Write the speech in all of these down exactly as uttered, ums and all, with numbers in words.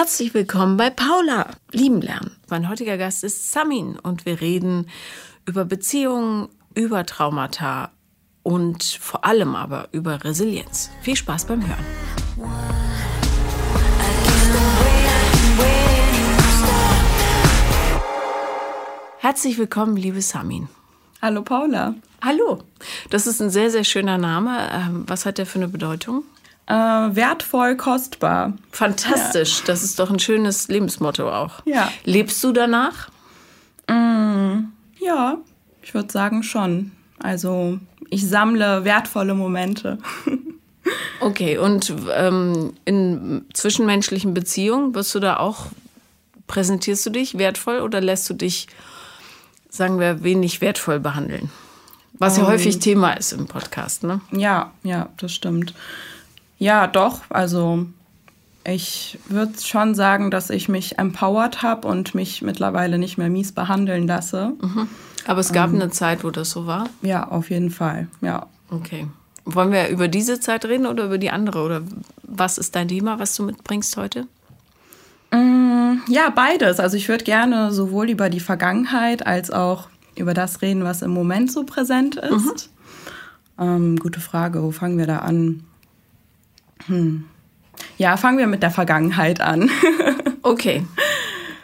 Herzlich willkommen bei Paula, lieben lernen. Mein heutiger Gast ist Samin und wir reden über Beziehungen, über Traumata und vor allem aber über Resilienz. Viel Spaß beim Hören. Herzlich willkommen, liebe Samin. Hallo Paula. Hallo. Das ist ein sehr, sehr schöner Name. Was hat der für eine Bedeutung? Äh, wertvoll, kostbar. Fantastisch, ja. Das ist doch ein schönes Lebensmotto auch. Ja. Lebst du danach? Mm, ja, ich würde sagen schon. Also ich sammle wertvolle Momente. Okay, und ähm, in zwischenmenschlichen Beziehungen wirst du da auch, präsentierst du dich wertvoll oder lässt du dich, sagen wir, wenig wertvoll behandeln? Was ja um, häufig Thema ist im Podcast, ne? Ja, ja, das stimmt. Ja, doch. Also ich würde schon sagen, dass ich mich empowered habe und mich mittlerweile nicht mehr mies behandeln lasse. Mhm. Aber es gab ähm, eine Zeit, wo das so war? Ja, auf jeden Fall. Ja. Okay. Wollen wir über diese Zeit reden oder über die andere? Oder was ist dein Thema, was du mitbringst heute? Mm, ja, beides. Also ich würde gerne sowohl über die Vergangenheit als auch über das reden, was im Moment so präsent ist. Mhm. Ähm, gute Frage. Wo fangen wir da an? Hm. Ja, fangen wir mit der Vergangenheit an. Okay,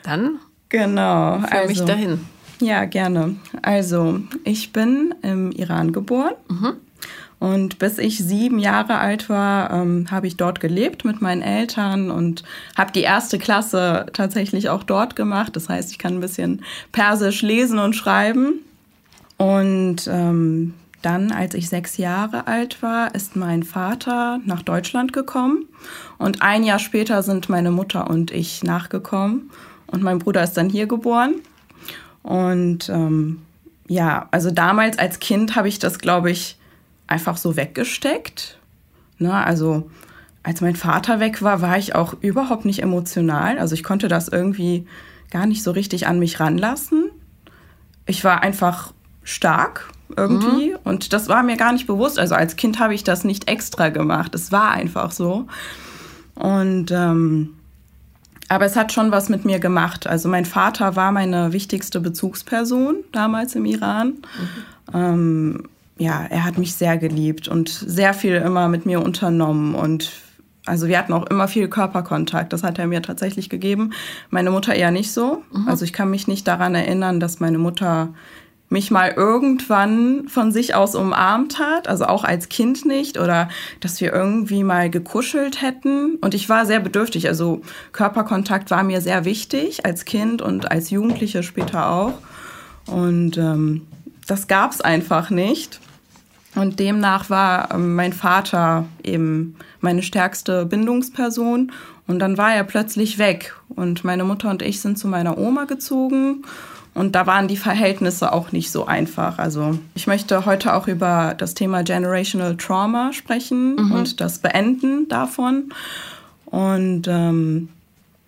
dann genau, führ also, mich dahin. Ja, gerne. Also, ich bin im Iran geboren mhm. und bis ich sieben Jahre alt war, ähm, habe ich dort gelebt mit meinen Eltern und habe die erste Klasse tatsächlich auch dort gemacht. Das heißt, ich kann ein bisschen Persisch lesen und schreiben. Und ähm, Dann, als ich sechs Jahre alt war, ist mein Vater nach Deutschland gekommen und ein Jahr später sind meine Mutter und ich nachgekommen und mein Bruder ist dann hier geboren. Und ähm, ja, also damals als Kind habe ich das, glaube ich, einfach so weggesteckt. Ne? Also als mein Vater weg war, war ich auch überhaupt nicht emotional. Also ich konnte das irgendwie gar nicht so richtig an mich ranlassen. Ich war einfach stark irgendwie. Mhm. Und das war mir gar nicht bewusst. Also als Kind habe ich das nicht extra gemacht. Es war einfach so. Und ähm, aber es hat schon was mit mir gemacht. Also mein Vater war meine wichtigste Bezugsperson damals im Iran. Mhm. Ähm, ja, er hat mich sehr geliebt und sehr viel immer mit mir unternommen. Und also wir hatten auch immer viel Körperkontakt. Das hat er mir tatsächlich gegeben. Meine Mutter eher nicht so. Mhm. Also ich kann mich nicht daran erinnern, dass meine Mutter mich mal irgendwann von sich aus umarmt hat, also auch als Kind nicht, oder dass wir irgendwie mal gekuschelt hätten. Und ich war sehr bedürftig, also Körperkontakt war mir sehr wichtig als Kind und als Jugendliche später auch. Und ähm, das gab es einfach nicht. Und demnach war ähm, mein Vater eben meine stärkste Bindungsperson. Und dann war er plötzlich weg. Und meine Mutter und ich sind zu meiner Oma gezogen. Und da waren die Verhältnisse auch nicht so einfach. Also ich möchte heute auch über das Thema Generational Trauma sprechen mhm. und das Beenden davon. Und ähm,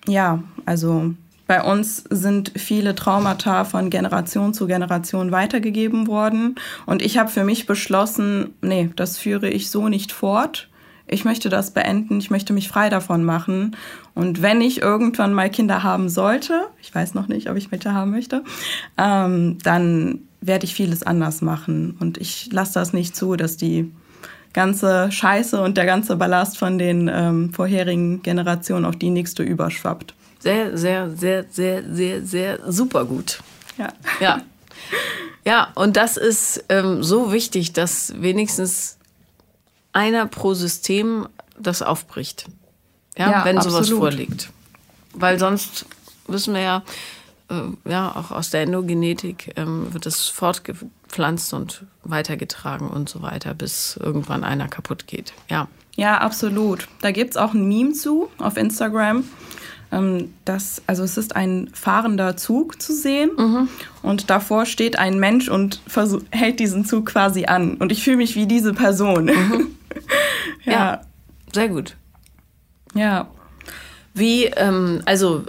ja, also bei uns sind viele Traumata von Generation zu Generation weitergegeben worden. Und ich habe für mich beschlossen, nee, das führe ich so nicht fort. Ich möchte das beenden, ich möchte mich frei davon machen. Und wenn ich irgendwann mal Kinder haben sollte, ich weiß noch nicht, ob ich welche haben möchte, ähm, dann werde ich vieles anders machen. Und ich lasse das nicht zu, dass die ganze Scheiße und der ganze Ballast von den ähm, vorherigen Generationen auf die nächste überschwappt. Sehr, sehr, sehr, sehr, sehr, sehr super gut. Ja. Ja, ja, und das ist ähm, so wichtig, dass wenigstens einer pro System das aufbricht, ja, ja wenn sowas absolut. vorliegt. Weil sonst wissen wir ja, äh, ja auch aus der Endogenetik ähm, wird es fortgepflanzt und weitergetragen und so weiter, bis irgendwann einer kaputt geht. Ja, ja absolut. Da gibt es auch ein Meme zu auf Instagram. Ähm, das, also es ist ein fahrender Zug zu sehen mhm. und davor steht ein Mensch und versuch, hält diesen Zug quasi an. Und ich fühle mich wie diese Person. Mhm. Ja. Ja, sehr gut. Ja. Wie, ähm, also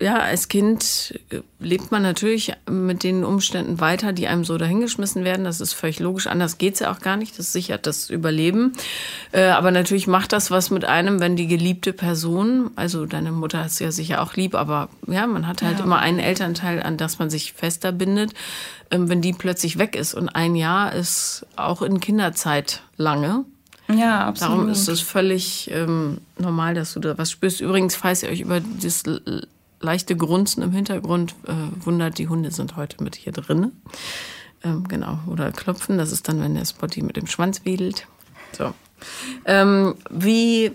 ja, als Kind lebt man natürlich mit den Umständen weiter, die einem so dahingeschmissen werden. Das ist völlig logisch. Anders geht's ja auch gar nicht. Das sichert das Überleben. Äh, aber natürlich macht das was mit einem, wenn die geliebte Person, also deine Mutter hat sie ja sicher auch lieb, aber ja, man hat halt ja. immer einen Elternteil, an das man sich fester bindet, ähm, wenn die plötzlich weg ist. Und ein Jahr ist auch in Kinderzeit lange. Ja, absolut. Darum ist es völlig ähm, normal, dass du da was spürst. Übrigens, falls ihr euch über das leichte Grunzen im Hintergrund äh, wundert, die Hunde sind heute mit hier drin. Ähm, genau, oder klopfen, das ist dann, wenn der Spotty mit dem Schwanz wedelt. So. Ähm, wie,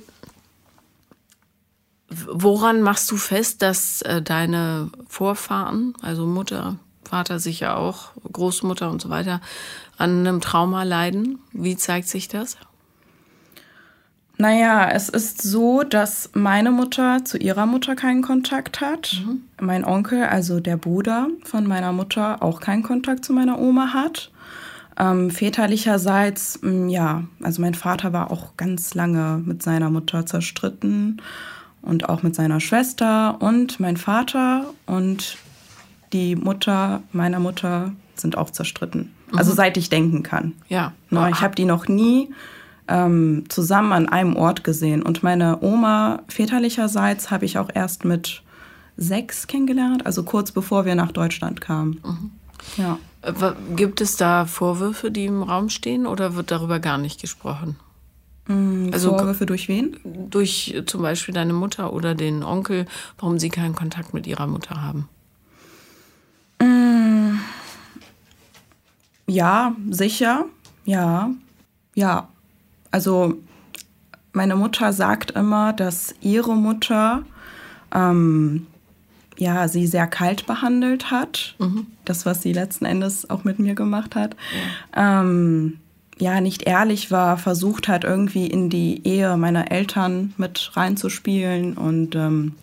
woran machst du fest, dass äh, deine Vorfahren, also Mutter, Vater sicher auch, Großmutter und so weiter, an einem Trauma leiden? Wie zeigt sich das? Naja, es ist so, dass meine Mutter zu ihrer Mutter keinen Kontakt hat. Mhm. Mein Onkel, also der Bruder von meiner Mutter, auch keinen Kontakt zu meiner Oma hat. Ähm, väterlicherseits, ja, also mein Vater war auch ganz lange mit seiner Mutter zerstritten und auch mit seiner Schwester. Und mein Vater und die Mutter meiner Mutter sind auch zerstritten. Mhm. Also seit ich denken kann. Ja. No, ich habe die noch nie zusammen an einem Ort gesehen. Und meine Oma väterlicherseits habe ich auch erst mit sechs kennengelernt, also kurz bevor wir nach Deutschland kamen. Mhm. Ja. Gibt es da Vorwürfe, die im Raum stehen, oder wird darüber gar nicht gesprochen? Mhm, also, Vorwürfe durch wen? Durch zum Beispiel deine Mutter oder den Onkel, warum sie keinen Kontakt mit ihrer Mutter haben. Mhm. Ja, sicher. Ja, ja. Also meine Mutter sagt immer, dass ihre Mutter ähm, ja, sie sehr kalt behandelt hat. Mhm. Das, was sie letzten Endes auch mit mir gemacht hat. Ja. Ähm, ja, nicht ehrlich war, versucht hat, irgendwie in die Ehe meiner Eltern mit reinzuspielen. Und ähm,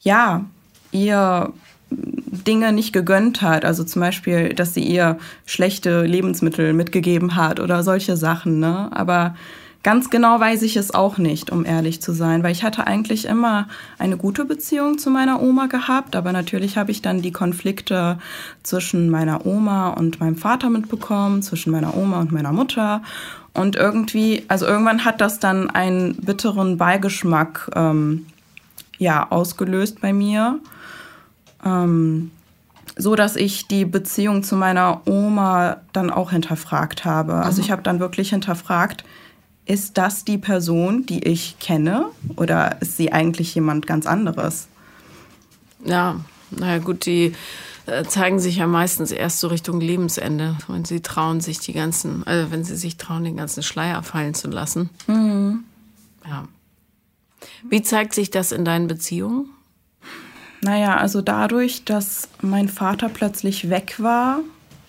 ja, ihr Dinge nicht gegönnt hat, also zum Beispiel, dass sie ihr schlechte Lebensmittel mitgegeben hat oder solche Sachen, ne? Aber ganz genau weiß ich es auch nicht, um ehrlich zu sein, weil ich hatte eigentlich immer eine gute Beziehung zu meiner Oma gehabt, aber natürlich habe ich dann die Konflikte zwischen meiner Oma und meinem Vater mitbekommen, zwischen meiner Oma und meiner Mutter und irgendwie, also irgendwann hat das dann einen bitteren Beigeschmack ähm, ja, ausgelöst bei mir. Ähm, so, dass ich die Beziehung zu meiner Oma dann auch hinterfragt habe. Also ich habe dann wirklich hinterfragt, ist das die Person, die ich kenne? Oder ist sie eigentlich jemand ganz anderes? Ja, naja gut, die äh, zeigen sich ja meistens erst so Richtung Lebensende. Wenn sie trauen, sich die ganzen, also wenn sie sich trauen, den ganzen Schleier fallen zu lassen. Mhm. Ja. Wie zeigt sich das in deinen Beziehungen? Naja, also dadurch, dass mein Vater plötzlich weg war,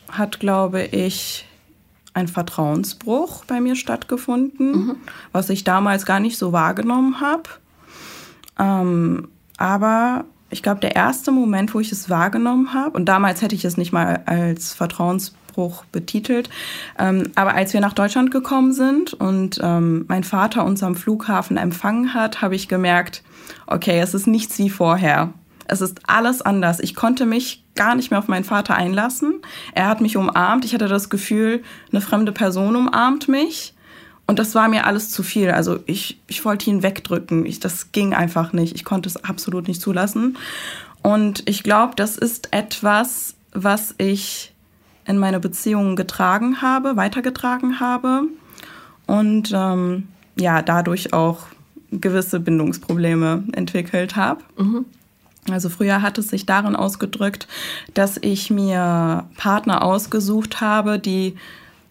hat, glaube ich, ein Vertrauensbruch bei mir stattgefunden, mhm. was ich damals gar nicht so wahrgenommen habe. Ähm, aber ich glaube, der erste Moment, wo ich es wahrgenommen habe, und damals hätte ich es nicht mal als Vertrauensbruch betitelt, ähm, aber als wir nach Deutschland gekommen sind und ähm, mein Vater uns am Flughafen empfangen hat, habe ich gemerkt, okay, es ist nichts wie vorher. Es ist alles anders. Ich konnte mich gar nicht mehr auf meinen Vater einlassen. Er hat mich umarmt. Ich hatte das Gefühl, eine fremde Person umarmt mich. Und das war mir alles zu viel. Also ich, ich wollte ihn wegdrücken. Ich, das ging einfach nicht. Ich konnte es absolut nicht zulassen. Und ich glaube, das ist etwas, was ich in meine Beziehungen getragen habe, weitergetragen habe. Und ähm, ja, dadurch auch gewisse Bindungsprobleme entwickelt habe. Mhm. Also früher hat es sich darin ausgedrückt, dass ich mir Partner ausgesucht habe, die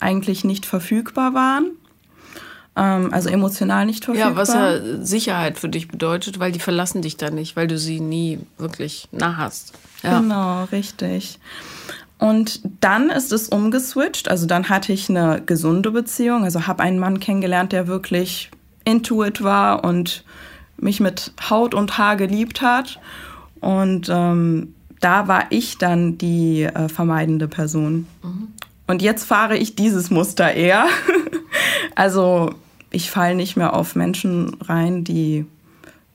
eigentlich nicht verfügbar waren, ähm, also emotional nicht verfügbar. Ja, was ja Sicherheit für dich bedeutet, weil die verlassen dich dann nicht, weil du sie nie wirklich nah hast. Ja. Genau, richtig. Und dann ist es umgeswitcht, also dann hatte ich eine gesunde Beziehung, also habe einen Mann kennengelernt, der wirklich into it war und mich mit Haut und Haar geliebt hat. Und ähm, da war ich dann die äh, vermeidende Person. Mhm. Und jetzt fahre ich dieses Muster eher. Also ich falle nicht mehr auf Menschen rein, die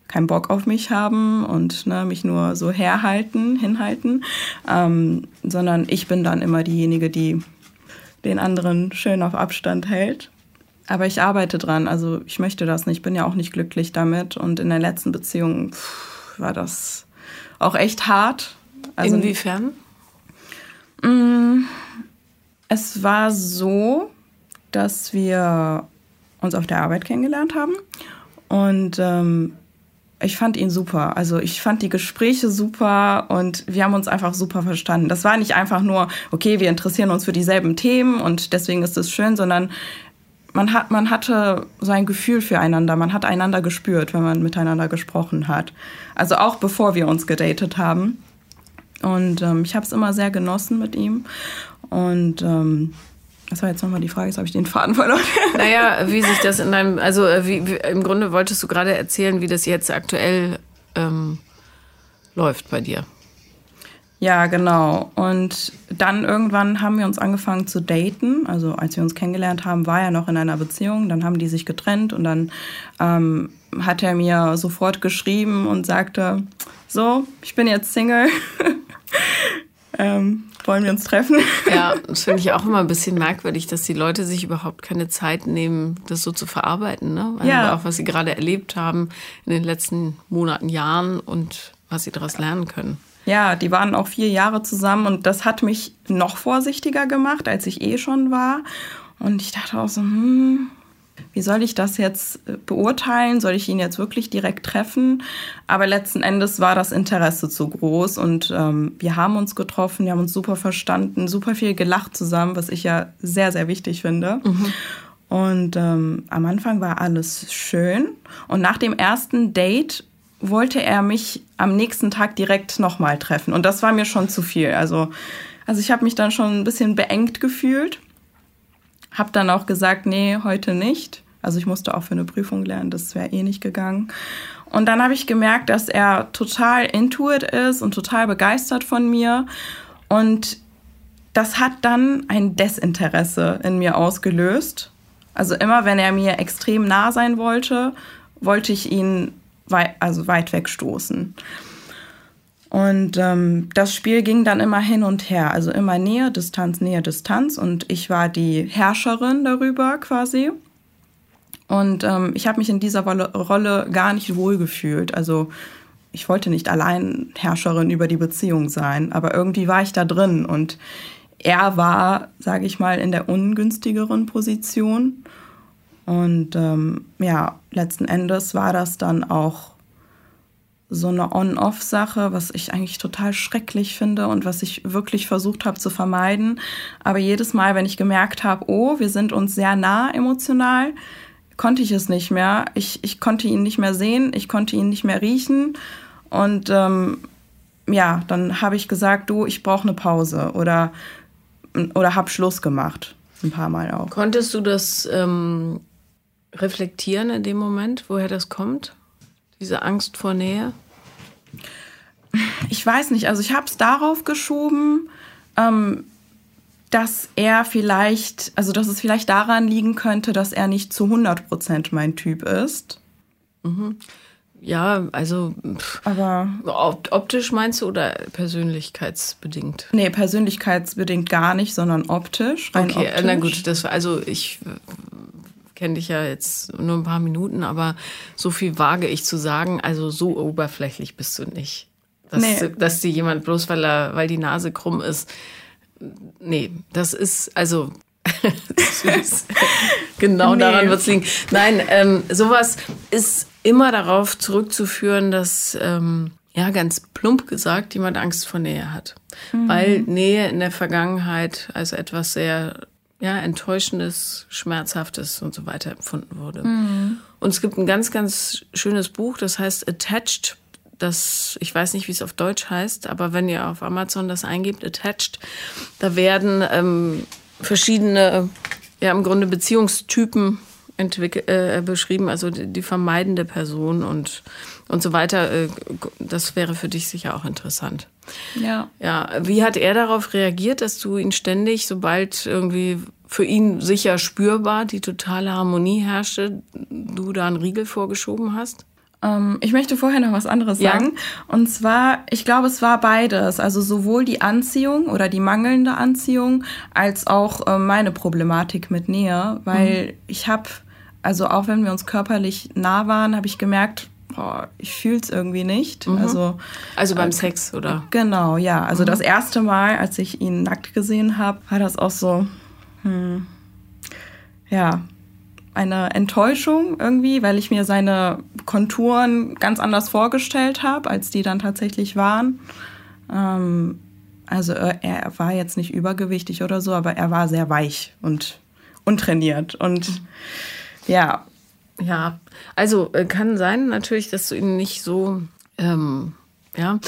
keinen Bock auf mich haben und ne, mich nur so herhalten, hinhalten, ähm, sondern ich bin dann immer diejenige, die den anderen schön auf Abstand hält. Aber ich arbeite dran, also ich möchte das nicht, ich bin ja auch nicht glücklich damit. Und in der letzten Beziehung pff, war das auch echt hart. Also, inwiefern? Mh, es war so, dass wir uns auf der Arbeit kennengelernt haben und ähm, ich fand ihn super. Also ich fand die Gespräche super und wir haben uns einfach super verstanden. Das war nicht einfach nur, okay, wir interessieren uns für dieselben Themen und deswegen ist es schön, sondern man hat, man hatte so ein Gefühl füreinander. Man hat einander gespürt, wenn man miteinander gesprochen hat. Also auch bevor wir uns gedatet haben. Und ähm, ich habe es immer sehr genossen mit ihm. Und ähm, das war jetzt nochmal die Frage, jetzt habe ich den Faden verloren. Naja, wie sich das in deinem, also wie, wie, im Grunde wolltest du gerade erzählen, wie das jetzt aktuell ähm, läuft bei dir. Ja, genau. Und dann irgendwann haben wir uns angefangen zu daten. Also als wir uns kennengelernt haben, war er noch in einer Beziehung. Dann haben die sich getrennt und dann ähm, hat er mir sofort geschrieben und sagte, so, ich bin jetzt Single. ähm, wollen wir uns treffen? Ja, das finde ich auch immer ein bisschen merkwürdig, dass die Leute sich überhaupt keine Zeit nehmen, das so zu verarbeiten, ne? Weil ja. Auch was sie gerade erlebt haben in den letzten Monaten, Jahren und was sie daraus lernen können. Ja, die waren auch vier Jahre zusammen und das hat mich noch vorsichtiger gemacht, als ich eh schon war. Und ich dachte auch so, hm, wie soll ich das jetzt beurteilen? Soll ich ihn jetzt wirklich direkt treffen? Aber letzten Endes war das Interesse zu groß und ähm, wir haben uns getroffen, wir haben uns super verstanden, super viel gelacht zusammen, was ich ja sehr, sehr wichtig finde. Mhm. Und ähm, am Anfang war alles schön und nach dem ersten Date wollte er mich am nächsten Tag direkt nochmal treffen. Und das war mir schon zu viel. Also, also ich habe mich dann schon ein bisschen beengt gefühlt. Habe dann auch gesagt, nee, heute nicht. Also ich musste auch für eine Prüfung lernen, das wäre eh nicht gegangen. Und dann habe ich gemerkt, dass er total into it ist und total begeistert von mir. Und das hat dann ein Desinteresse in mir ausgelöst. Also immer, wenn er mir extrem nah sein wollte, wollte ich ihn also weit wegstoßen. Und ähm, das Spiel ging dann immer hin und her, also immer Nähe, Distanz, Nähe, Distanz. Und ich war die Herrscherin darüber quasi. Und ähm, ich habe mich in dieser Rolle gar nicht wohlgefühlt. Also ich wollte nicht allein Herrscherin über die Beziehung sein, aber irgendwie war ich da drin. Und er war, sage ich mal, in der ungünstigeren Position. Und ähm, ja, letzten Endes war das dann auch so eine On-Off-Sache, was ich eigentlich total schrecklich finde und was ich wirklich versucht habe zu vermeiden. Aber jedes Mal, wenn ich gemerkt habe, oh, wir sind uns sehr nah emotional, konnte ich es nicht mehr. Ich, ich konnte ihn nicht mehr sehen, ich konnte ihn nicht mehr riechen. Und ähm, ja, dann habe ich gesagt, du, ich brauche eine Pause oder, oder habe Schluss gemacht, ein paar Mal auch. Konntest du das ähm reflektieren in dem Moment, woher das kommt? Diese Angst vor Nähe? Ich weiß nicht. Also ich habe es darauf geschoben, ähm, dass er vielleicht, also dass es vielleicht daran liegen könnte, dass er nicht zu hundert Prozent mein Typ ist. Mhm. Ja, also pff, aber optisch meinst du oder persönlichkeitsbedingt? Nee, persönlichkeitsbedingt gar nicht, sondern optisch. Rein okay, optisch. Na gut, das war, also ich kenne dich ja jetzt nur ein paar Minuten, aber so viel wage ich zu sagen, also so oberflächlich bist du nicht. Dass, nee. Dass dir jemand bloß, weil er, weil die Nase krumm ist, nee, das ist, also genau nee. Daran wird es liegen. Nein, ähm, sowas ist immer darauf zurückzuführen, dass, ähm, ja, ganz plump gesagt, jemand Angst vor Nähe hat. Mhm. Weil Nähe in der Vergangenheit als etwas sehr ja, Enttäuschendes, Schmerzhaftes und so weiter empfunden wurde. Mhm. Und es gibt ein ganz, ganz schönes Buch, das heißt Attached. Das, ich weiß nicht, wie es auf Deutsch heißt, aber wenn ihr auf Amazon das eingebt, Attached, da werden ähm, verschiedene, ja im Grunde Beziehungstypen entwick- äh, beschrieben, also die, die vermeidende Person und, und so weiter. Äh, das wäre für dich sicher auch interessant. Ja. Ja. Wie hat er darauf reagiert, dass du ihn ständig, sobald irgendwie für ihn sicher spürbar die totale Harmonie herrschte, du da einen Riegel vorgeschoben hast? Ich möchte vorher noch was anderes ja. sagen. Und zwar, ich glaube, es war beides. Also sowohl die Anziehung oder die mangelnde Anziehung als auch äh, meine Problematik mit Nähe. Weil mhm. ich habe, also auch wenn wir uns körperlich nah waren, habe ich gemerkt, boah, ich fühle es irgendwie nicht. Mhm. Also, also beim äh, Sex, oder? Genau, ja. Also mhm. das erste Mal, als ich ihn nackt gesehen habe, war das auch so, hm, ja... eine Enttäuschung irgendwie, weil ich mir seine Konturen ganz anders vorgestellt habe, als die dann tatsächlich waren. Ähm, also er, er war jetzt nicht übergewichtig oder so, aber er war sehr weich und untrainiert. Und ja. Ja, also kann sein natürlich, dass du ihn nicht so ähm, ja,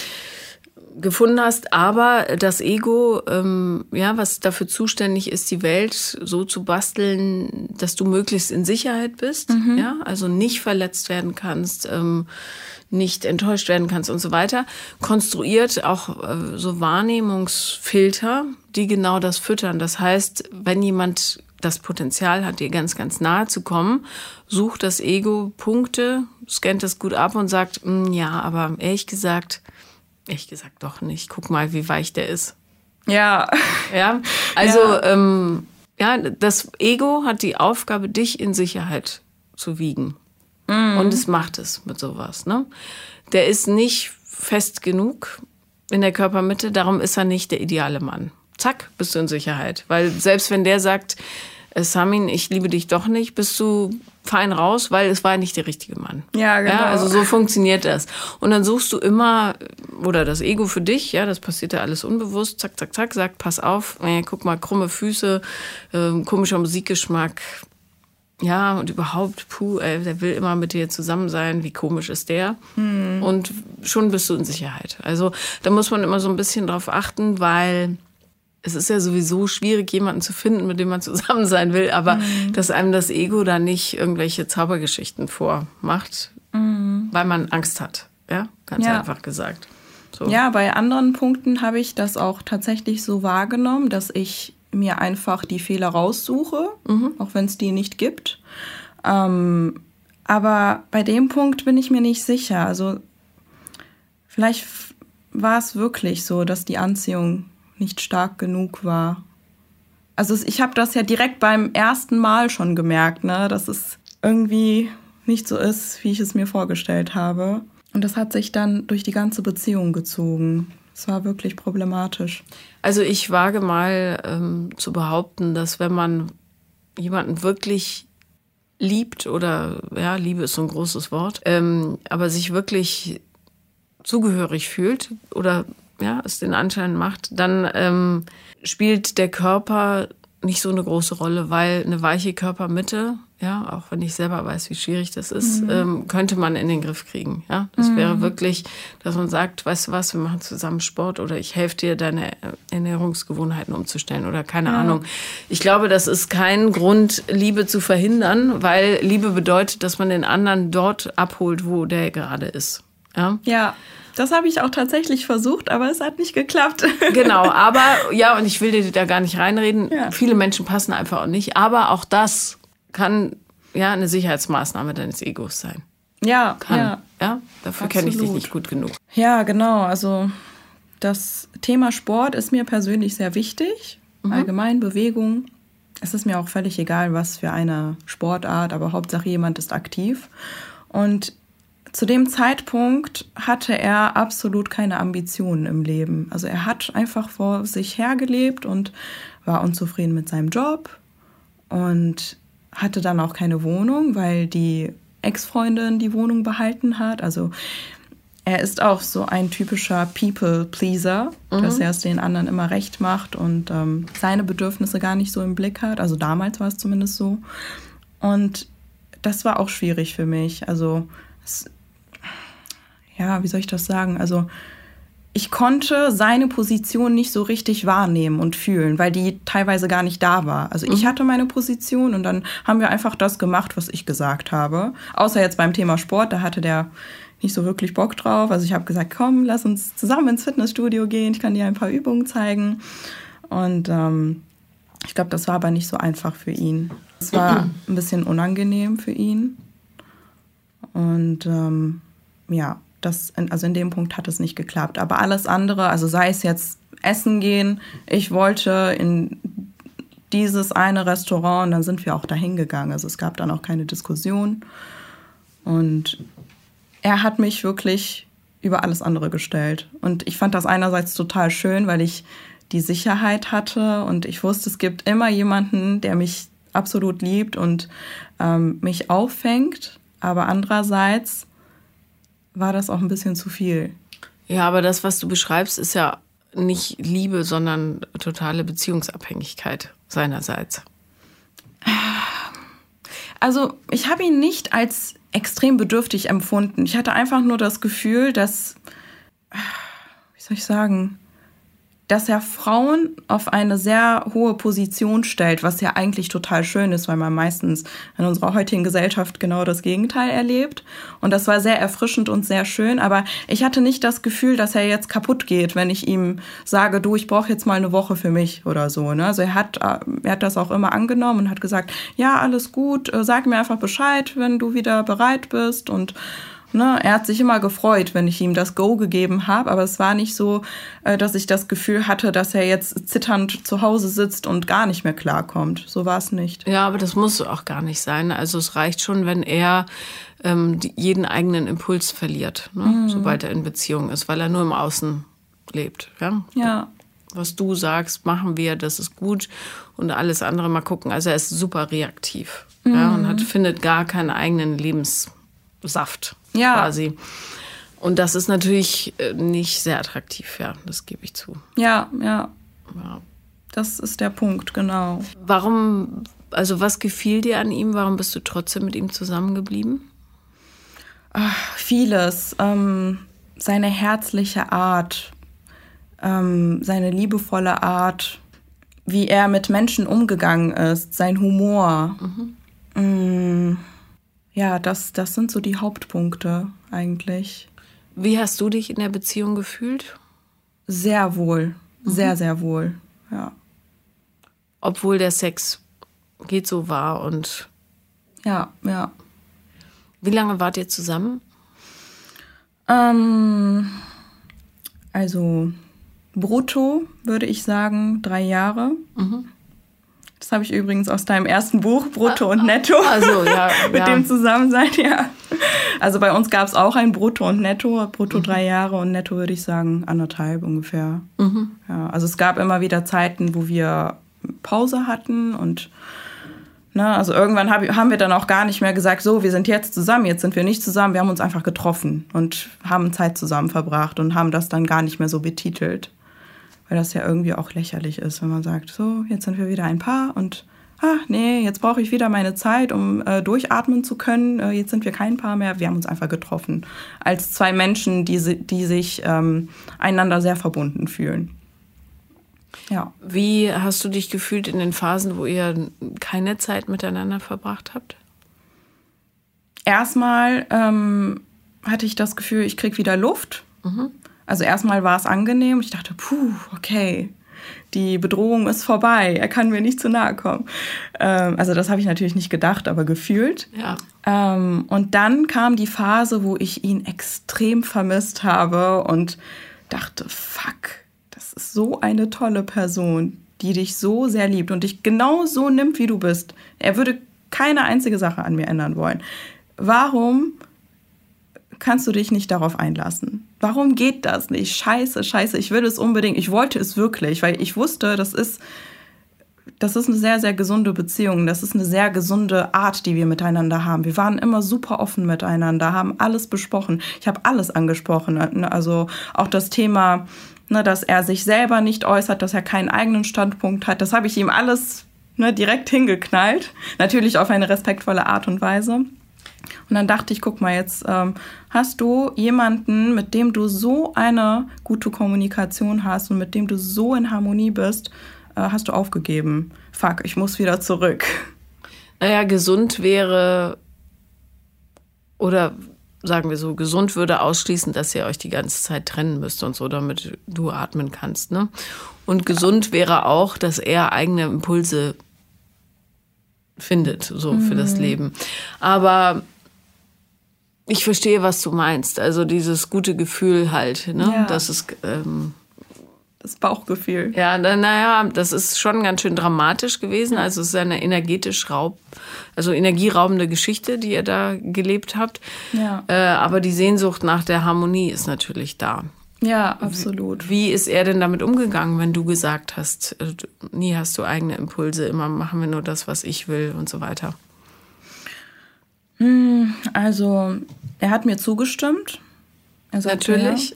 gefunden hast, aber das Ego, ähm, ja, was dafür zuständig ist, die Welt so zu basteln, dass du möglichst in Sicherheit bist, mhm. ja, also nicht verletzt werden kannst, ähm, nicht enttäuscht werden kannst und so weiter, konstruiert auch äh, so Wahrnehmungsfilter, die genau das füttern. Das heißt, wenn jemand das Potenzial hat, dir ganz, ganz nahe zu kommen, sucht das Ego Punkte, scannt das gut ab und sagt, ja, aber ehrlich gesagt, Ehrlich gesagt doch nicht. Guck mal, wie weich der ist. Ja. Ja, also ja. Ähm, ja, das Ego hat die Aufgabe, dich in Sicherheit zu wiegen. Mhm. Und es macht es mit sowas. Ne? Der ist nicht fest genug in der Körpermitte, darum ist er nicht der ideale Mann. Zack, bist du in Sicherheit. Weil selbst wenn der sagt, Samin, ich liebe dich doch nicht, bist du fein raus, weil es war nicht der richtige Mann. Ja, genau. Ja, also so funktioniert das. Und dann suchst du immer, oder das Ego für dich, ja, das passiert ja alles unbewusst, zack, zack, zack, sagt, pass auf, äh, guck mal, krumme Füße, äh, komischer Musikgeschmack, ja, und überhaupt, puh, ey, der will immer mit dir zusammen sein, wie komisch ist der? Hm. Und schon bist du in Sicherheit. Also da muss man immer so ein bisschen drauf achten, weil... es ist ja sowieso schwierig, jemanden zu finden, mit dem man zusammen sein will, aber mhm. dass einem das Ego da nicht irgendwelche Zaubergeschichten vormacht, mhm. weil man Angst hat, ja, ganz ja. einfach gesagt. So. Ja, bei anderen Punkten habe ich das auch tatsächlich so wahrgenommen, dass ich mir einfach die Fehler raussuche, mhm. auch wenn es die nicht gibt. Ähm, aber bei dem Punkt bin ich mir nicht sicher. Also vielleicht war es wirklich so, dass die Anziehung nicht stark genug war. Also ich habe das ja direkt beim ersten Mal schon gemerkt, ne, dass es irgendwie nicht so ist, wie ich es mir vorgestellt habe. Und das hat sich dann durch die ganze Beziehung gezogen. Es war wirklich problematisch. Also ich wage mal ähm, zu behaupten, dass wenn man jemanden wirklich liebt oder, ja, Liebe ist so ein großes Wort, ähm, aber sich wirklich zugehörig fühlt oder ja, es den Anschein macht, dann ähm, spielt der Körper nicht so eine große Rolle, weil eine weiche Körpermitte, ja, auch wenn ich selber weiß, wie schwierig das ist, mhm. ähm, könnte man in den Griff kriegen. Ja, das mhm. wäre wirklich, dass man sagt, weißt du was, wir machen zusammen Sport oder ich helfe dir, deine Ernährungsgewohnheiten umzustellen oder keine ja. Ahnung. Ich glaube, das ist kein Grund, Liebe zu verhindern, weil Liebe bedeutet, dass man den anderen dort abholt, wo der gerade ist. Ja. ja. Das habe ich auch tatsächlich versucht, aber es hat nicht geklappt. Genau, aber ja, und ich will dir da gar nicht reinreden. Ja. Viele Menschen passen einfach auch nicht. Aber auch das kann ja eine Sicherheitsmaßnahme deines Egos sein. Ja, kann. Ja. ja? Dafür kenne ich dich nicht gut genug. Ja, genau. Also das Thema Sport ist mir persönlich sehr wichtig. Mhm. Allgemein Bewegung. Es ist mir auch völlig egal, was für eine Sportart, aber Hauptsache jemand ist aktiv. Und zu dem Zeitpunkt hatte er absolut keine Ambitionen im Leben. Also er hat einfach vor sich hergelebt und war unzufrieden mit seinem Job und hatte dann auch keine Wohnung, weil die Ex-Freundin die Wohnung behalten hat. Also er ist auch so ein typischer People-Pleaser, mhm. dass er es den anderen immer recht macht und ähm, seine Bedürfnisse gar nicht so im Blick hat. Also damals war es zumindest so. Und das war auch schwierig für mich. Also es ja, wie soll ich das sagen? Also ich konnte seine Position nicht so richtig wahrnehmen und fühlen, weil die teilweise gar nicht da war. Also ich hatte meine Position und dann haben wir einfach das gemacht, was ich gesagt habe. Außer jetzt beim Thema Sport, da hatte der nicht so wirklich Bock drauf. Also ich habe gesagt, komm, lass uns zusammen ins Fitnessstudio gehen, ich kann dir ein paar Übungen zeigen. Und ähm, ich glaube, das war aber nicht so einfach für ihn. Es war ein bisschen unangenehm für ihn. Und ähm, ja, das, also in dem Punkt hat es nicht geklappt. Aber alles andere, also sei es jetzt essen gehen, ich wollte in dieses eine Restaurant und dann sind wir auch dahin gegangen. Also es gab dann auch keine Diskussion. Und er hat mich wirklich über alles andere gestellt. Und ich fand das einerseits total schön, weil ich die Sicherheit hatte und ich wusste, es gibt immer jemanden, der mich absolut liebt und ähm, mich auffängt. Aber andererseits war das auch ein bisschen zu viel. Ja, aber das, was du beschreibst, ist ja nicht Liebe, sondern totale Beziehungsabhängigkeit seinerseits. Also ich habe ihn nicht als extrem bedürftig empfunden. Ich hatte einfach nur das Gefühl, dass, wie soll ich sagen, dass er Frauen auf eine sehr hohe Position stellt, was ja eigentlich total schön ist, weil man meistens in unserer heutigen Gesellschaft genau das Gegenteil erlebt. Und das war sehr erfrischend und sehr schön. Aber ich hatte nicht das Gefühl, dass er jetzt kaputt geht, wenn ich ihm sage, du, ich brauche jetzt mal eine Woche für mich oder so. Ne? Also er hat, er hat das auch immer angenommen und hat gesagt, ja, alles gut, sag mir einfach Bescheid, wenn du wieder bereit bist. Und ne, er hat sich immer gefreut, wenn ich ihm das Go gegeben habe, aber es war nicht so, dass ich das Gefühl hatte, dass er jetzt zitternd zu Hause sitzt und gar nicht mehr klarkommt. So war es nicht. Ja, aber das muss auch gar nicht sein. Also es reicht schon, wenn er ähm, jeden eigenen Impuls verliert, ne? Mhm. Sobald er in Beziehung ist, weil er nur im Außen lebt. Ja? Ja. Was du sagst, machen wir, das ist gut und alles andere mal gucken. Also er ist super reaktiv, mhm, ja, und hat, findet gar keinen eigenen Lebenssaft. Ja. Quasi. Und das ist natürlich nicht sehr attraktiv, ja, das gebe ich zu. Ja, ja, ja. Das ist der Punkt, genau. Warum, also was gefiel dir an ihm? Warum bist du trotzdem mit ihm zusammengeblieben? Ach, vieles. Ähm, seine herzliche Art, ähm, seine liebevolle Art, wie er mit Menschen umgegangen ist, sein Humor. Mhm. Mm. Ja, das, das sind so die Hauptpunkte eigentlich. Wie hast du dich in der Beziehung gefühlt? Sehr wohl, sehr, mhm, sehr wohl, ja. Obwohl der Sex geht so war und... Ja, ja. Wie lange wart ihr zusammen? Ähm, also brutto würde ich sagen, drei Jahre. Mhm. Das habe ich übrigens aus deinem ersten Buch, Brutto ah, und Netto, also, ja, mit ja. dem Zusammensein, ja. Also bei uns gab es auch ein Brutto und Netto, Brutto, mhm, drei Jahre und Netto würde ich sagen anderthalb ungefähr. Mhm. Ja, also es gab immer wieder Zeiten, wo wir Pause hatten und ne, also irgendwann hab, haben wir dann auch gar nicht mehr gesagt, so, wir sind jetzt zusammen, jetzt sind wir nicht zusammen, wir haben uns einfach getroffen und haben Zeit zusammen verbracht und haben das dann gar nicht mehr so betitelt. Weil das ja irgendwie auch lächerlich ist, wenn man sagt, so, jetzt sind wir wieder ein Paar und ach nee, jetzt brauche ich wieder meine Zeit, um äh, durchatmen zu können. Äh, jetzt sind wir kein Paar mehr. Wir haben uns einfach getroffen. Als zwei Menschen, die, die sich ähm, einander sehr verbunden fühlen. Ja. Wie hast du dich gefühlt in den Phasen, wo ihr keine Zeit miteinander verbracht habt? Erstmal ähm, hatte ich das Gefühl, ich krieg wieder Luft. Mhm. Also erstmal war es angenehm. Ich dachte, puh, okay, die Bedrohung ist vorbei. Er kann mir nicht zu nahe kommen. Ähm, also das habe ich natürlich nicht gedacht, aber gefühlt. Ja. Ähm, und dann kam die Phase, wo ich ihn extrem vermisst habe und dachte, fuck, das ist so eine tolle Person, die dich so sehr liebt und dich genau so nimmt, wie du bist. Er würde keine einzige Sache an mir ändern wollen. Warum kannst du dich nicht darauf einlassen? Warum geht das nicht? Scheiße, scheiße, ich will es unbedingt. Ich wollte es wirklich, weil ich wusste, das ist, das ist eine sehr, sehr gesunde Beziehung. Das ist eine sehr gesunde Art, die wir miteinander haben. Wir waren immer super offen miteinander, haben alles besprochen. Ich habe alles angesprochen. Also auch das Thema, ne, dass er sich selber nicht äußert, dass er keinen eigenen Standpunkt hat. Das habe ich ihm alles, ne, direkt hingeknallt. Natürlich auf eine respektvolle Art und Weise. Und dann dachte ich, guck mal, jetzt ähm, hast du jemanden, mit dem du so eine gute Kommunikation hast und mit dem du so in Harmonie bist, äh, hast du aufgegeben. Fuck, ich muss wieder zurück. Naja, gesund wäre, oder sagen wir so, gesund würde ausschließen, dass ihr euch die ganze Zeit trennen müsst und so, damit du atmen kannst, ne? Und gesund ja. wäre auch, dass er eigene Impulse findet, so, mhm, für das Leben. Aber Ich verstehe, was du meinst. Also dieses gute Gefühl halt, ne? Ja. Das ist ähm, das Bauchgefühl. Ja, naja, das ist schon ganz schön dramatisch gewesen. Also es ist eine energetisch raub, also energieraubende Geschichte, die ihr da gelebt habt. Ja. Äh, aber die Sehnsucht nach der Harmonie ist natürlich da. Ja, absolut. Wie, wie ist er denn damit umgegangen, wenn du gesagt hast, nie hast du eigene Impulse, immer machen wir nur das, was ich will und so weiter? Also, er hat mir zugestimmt. Also natürlich.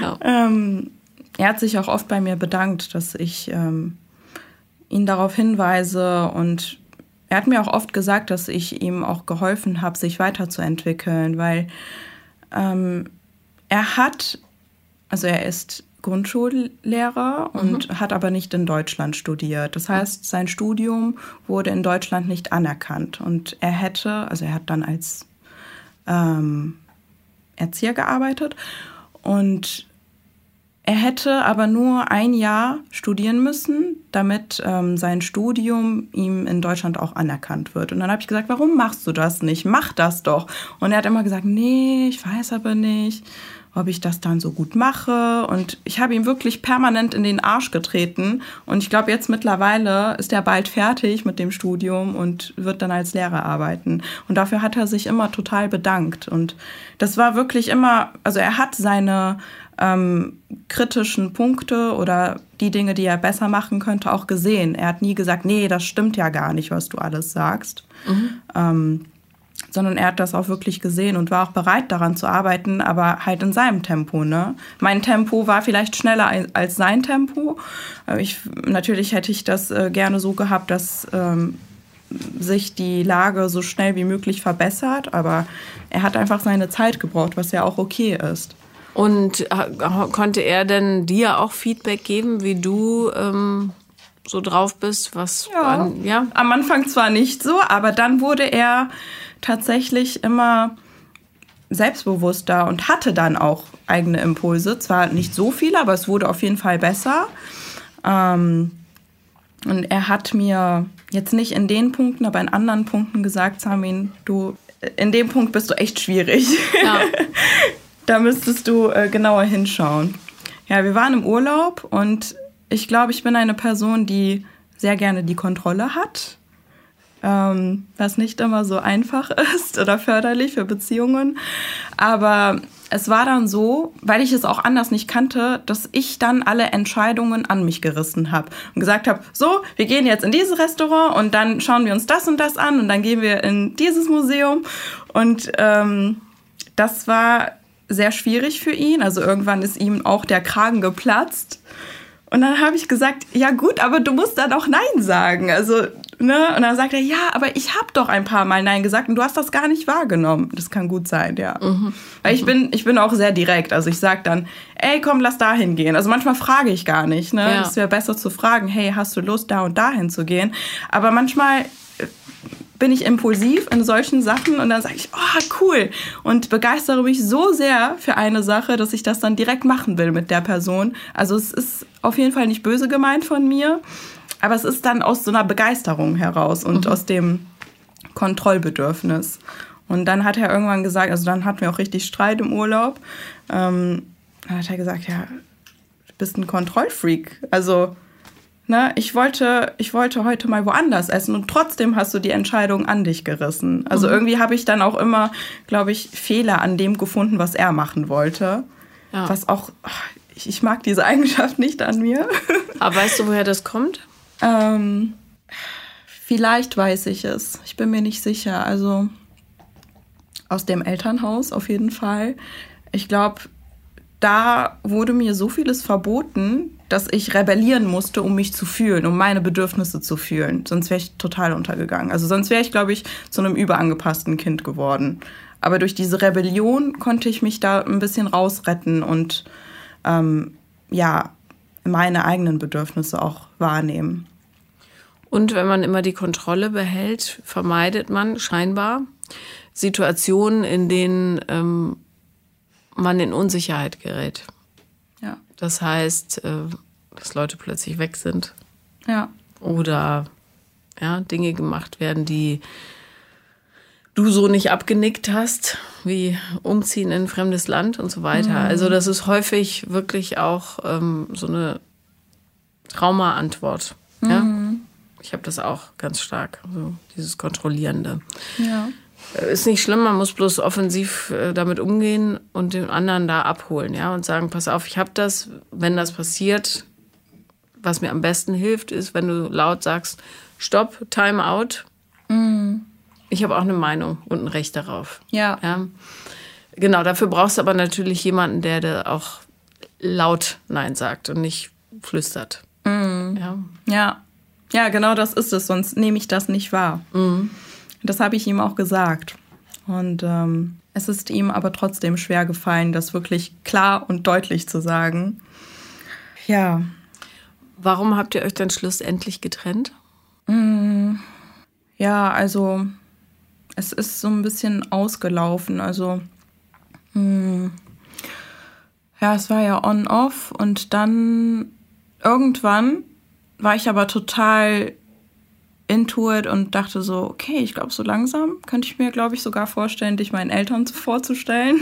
Ja. ähm, er hat sich auch oft bei mir bedankt, dass ich ähm, ihn darauf hinweise, und er hat mir auch oft gesagt, dass ich ihm auch geholfen habe, sich weiterzuentwickeln, weil ähm, er hat, also er ist Grundschullehrer und mhm. hat aber nicht in Deutschland studiert. Das heißt, sein Studium wurde in Deutschland nicht anerkannt. Und er hätte, also er hat dann als ähm, Erzieher gearbeitet, und er hätte aber nur ein Jahr studieren müssen, damit ähm, sein Studium ihm in Deutschland auch anerkannt wird. Und dann habe ich gesagt, warum machst du das nicht? Mach das doch. Und er hat immer gesagt, nee, ich weiß aber nicht, ob ich das dann so gut mache. Und ich habe ihm wirklich permanent in den Arsch getreten. Und ich glaube, jetzt mittlerweile ist er bald fertig mit dem Studium und wird dann als Lehrer arbeiten. Und dafür hat er sich immer total bedankt. Und das war wirklich immer, also er hat seine ähm, kritischen Punkte oder die Dinge, die er besser machen könnte, auch gesehen. Er hat nie gesagt, nee, das stimmt ja gar nicht, was du alles sagst. Mhm. Ähm, sondern er hat das auch wirklich gesehen und war auch bereit, daran zu arbeiten, aber halt in seinem Tempo, ne? Mein Tempo war vielleicht schneller als sein Tempo. Ich, natürlich hätte ich das äh, gerne so gehabt, dass ähm, sich die Lage so schnell wie möglich verbessert, aber er hat einfach seine Zeit gebraucht, was ja auch okay ist. Und äh, konnte er denn dir auch Feedback geben, wie du ähm so drauf bist, was ja. An, ja. Am Anfang zwar nicht so, aber dann wurde er tatsächlich immer selbstbewusster und hatte dann auch eigene Impulse. Zwar nicht so viele, aber es wurde auf jeden Fall besser. Ähm, und er hat mir jetzt nicht in den Punkten, aber in anderen Punkten gesagt, Samin, du, in dem Punkt bist du echt schwierig. Ja. Da müsstest du äh, genauer hinschauen. Ja, wir waren im Urlaub und ich glaube, ich bin eine Person, die sehr gerne die Kontrolle hat, ähm, was nicht immer so einfach ist oder förderlich für Beziehungen. Aber es war dann so, weil ich es auch anders nicht kannte, dass ich dann alle Entscheidungen an mich gerissen habe und gesagt habe, so, wir gehen jetzt in dieses Restaurant und dann schauen wir uns das und das an und dann gehen wir in dieses Museum. Und ähm, das war sehr schwierig für ihn. Also irgendwann ist ihm auch der Kragen geplatzt. Und dann habe ich gesagt, ja gut, aber du musst dann auch Nein sagen. Also, ne? Und dann sagt er, ja, aber ich habe doch ein paar Mal Nein gesagt und du hast das gar nicht wahrgenommen. Das kann gut sein, ja. Mhm. Weil ich bin, ich bin auch sehr direkt. Also ich sage dann, ey, komm, lass da hingehen. Also manchmal frage ich gar nicht. Ne? Ja. Es wäre besser zu fragen, hey, hast du Lust, da und da hinzugehen? Aber manchmal bin ich impulsiv in solchen Sachen und dann sage ich, oh, cool, und begeistere mich so sehr für eine Sache, dass ich das dann direkt machen will mit der Person. Also es ist auf jeden Fall nicht böse gemeint von mir, aber es ist dann aus so einer Begeisterung heraus und mhm. aus dem Kontrollbedürfnis. Und dann hat er irgendwann gesagt, also dann hatten wir auch richtig Streit im Urlaub, ähm, dann hat er gesagt, ja, du bist ein Kontrollfreak, also Ich wollte, ich wollte heute mal woanders essen und trotzdem hast du die Entscheidung an dich gerissen. Also mhm. irgendwie habe ich dann auch immer, glaube ich, Fehler an dem gefunden, was er machen wollte. Ja. Was auch, ich, ich mag diese Eigenschaft nicht an mir. Aber weißt du, woher das kommt? ähm, vielleicht weiß ich es. Ich bin mir nicht sicher. Also aus dem Elternhaus auf jeden Fall. Ich glaube, da wurde mir so vieles verboten, dass ich rebellieren musste, um mich zu fühlen, um meine Bedürfnisse zu fühlen. Sonst wäre ich total untergegangen. Also sonst wäre ich, glaube ich, zu einem überangepassten Kind geworden. Aber durch diese Rebellion konnte ich mich da ein bisschen rausretten und ähm, ja, meine eigenen Bedürfnisse auch wahrnehmen. Und wenn man immer die Kontrolle behält, vermeidet man scheinbar Situationen, in denen ähm, man in Unsicherheit gerät. Ja. Das heißt, dass Leute plötzlich weg sind. Ja. Oder ja, Dinge gemacht werden, die du so nicht abgenickt hast, wie umziehen in ein fremdes Land und so weiter. Mhm. Also das ist häufig wirklich auch ähm, so eine Trauma-Antwort. Mhm. Ja? Ich habe das auch ganz stark, so dieses Kontrollierende. Ja. Ist nicht schlimm, man muss bloß offensiv äh, damit umgehen und den anderen da abholen, ja, und sagen, pass auf, ich habe das, wenn das passiert, was mir am besten hilft, ist, wenn du laut sagst, Stopp, Time out. Mhm. Ich habe auch eine Meinung und ein Recht darauf. Ja. Ja. Genau, dafür brauchst du aber natürlich jemanden, der, der auch laut Nein sagt und nicht flüstert. Mhm. Ja. Ja. Ja, genau das ist es, sonst nehme ich das nicht wahr. Mhm. Das habe ich ihm auch gesagt. Und ähm, es ist ihm aber trotzdem schwer gefallen, das wirklich klar und deutlich zu sagen. Ja. Warum habt ihr euch dann schlussendlich getrennt? Mm, ja, also es ist so ein bisschen ausgelaufen. Also mm, ja, es war ja on-off und dann irgendwann war ich aber total into it und dachte so, okay, ich glaube, so langsam könnte ich mir, glaube ich, sogar vorstellen, dich meinen Eltern vorzustellen.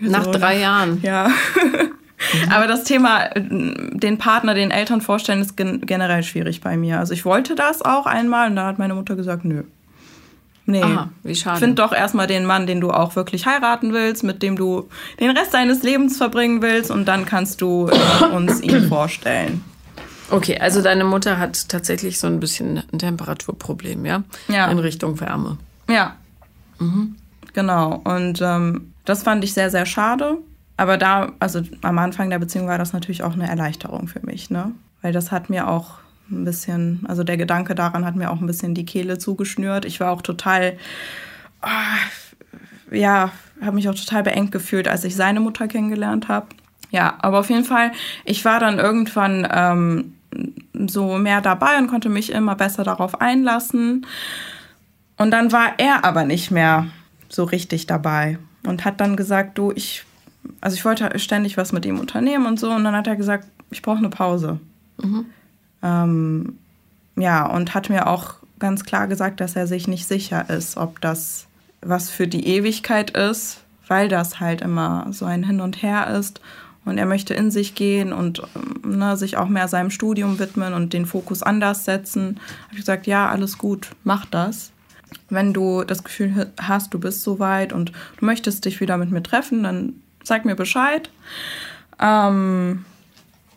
Nach so, drei Jahren. Ja. Mhm. Aber das Thema, den Partner den Eltern vorstellen, ist gen- generell schwierig bei mir. Also ich wollte das auch einmal und da hat meine Mutter gesagt, nö. Nee. Aha, wie schade. Find doch erstmal den Mann, den du auch wirklich heiraten willst, mit dem du den Rest deines Lebens verbringen willst und dann kannst du äh, uns ihn vorstellen. Okay, also deine Mutter hat tatsächlich so ein bisschen ein Temperaturproblem, ja? Ja. In Richtung Wärme. Ja. Mhm. Genau. Und ähm, das fand ich sehr, sehr schade. Aber da, also am Anfang der Beziehung war das natürlich auch eine Erleichterung für mich, ne? Weil das hat mir auch ein bisschen, also der Gedanke daran hat mir auch ein bisschen die Kehle zugeschnürt. Ich war auch total, oh, ja, habe mich auch total beengt gefühlt, als ich seine Mutter kennengelernt habe. Ja, aber auf jeden Fall, ich war dann irgendwann ähm, so mehr dabei und konnte mich immer besser darauf einlassen. Und dann war er aber nicht mehr so richtig dabei und hat dann gesagt, du, ich, also ich wollte ständig was mit ihm unternehmen und so. Und dann hat er gesagt, ich brauche eine Pause. Mhm. Ähm, ja, und hat mir auch ganz klar gesagt, dass er sich nicht sicher ist, ob das was für die Ewigkeit ist, weil das halt immer so ein Hin und Her ist. Und er möchte in sich gehen und ne, sich auch mehr seinem Studium widmen und den Fokus anders setzen. Habe ich gesagt, ja, alles gut, mach das. Wenn du das Gefühl hast, du bist soweit und du möchtest dich wieder mit mir treffen, dann sag mir Bescheid. Ähm,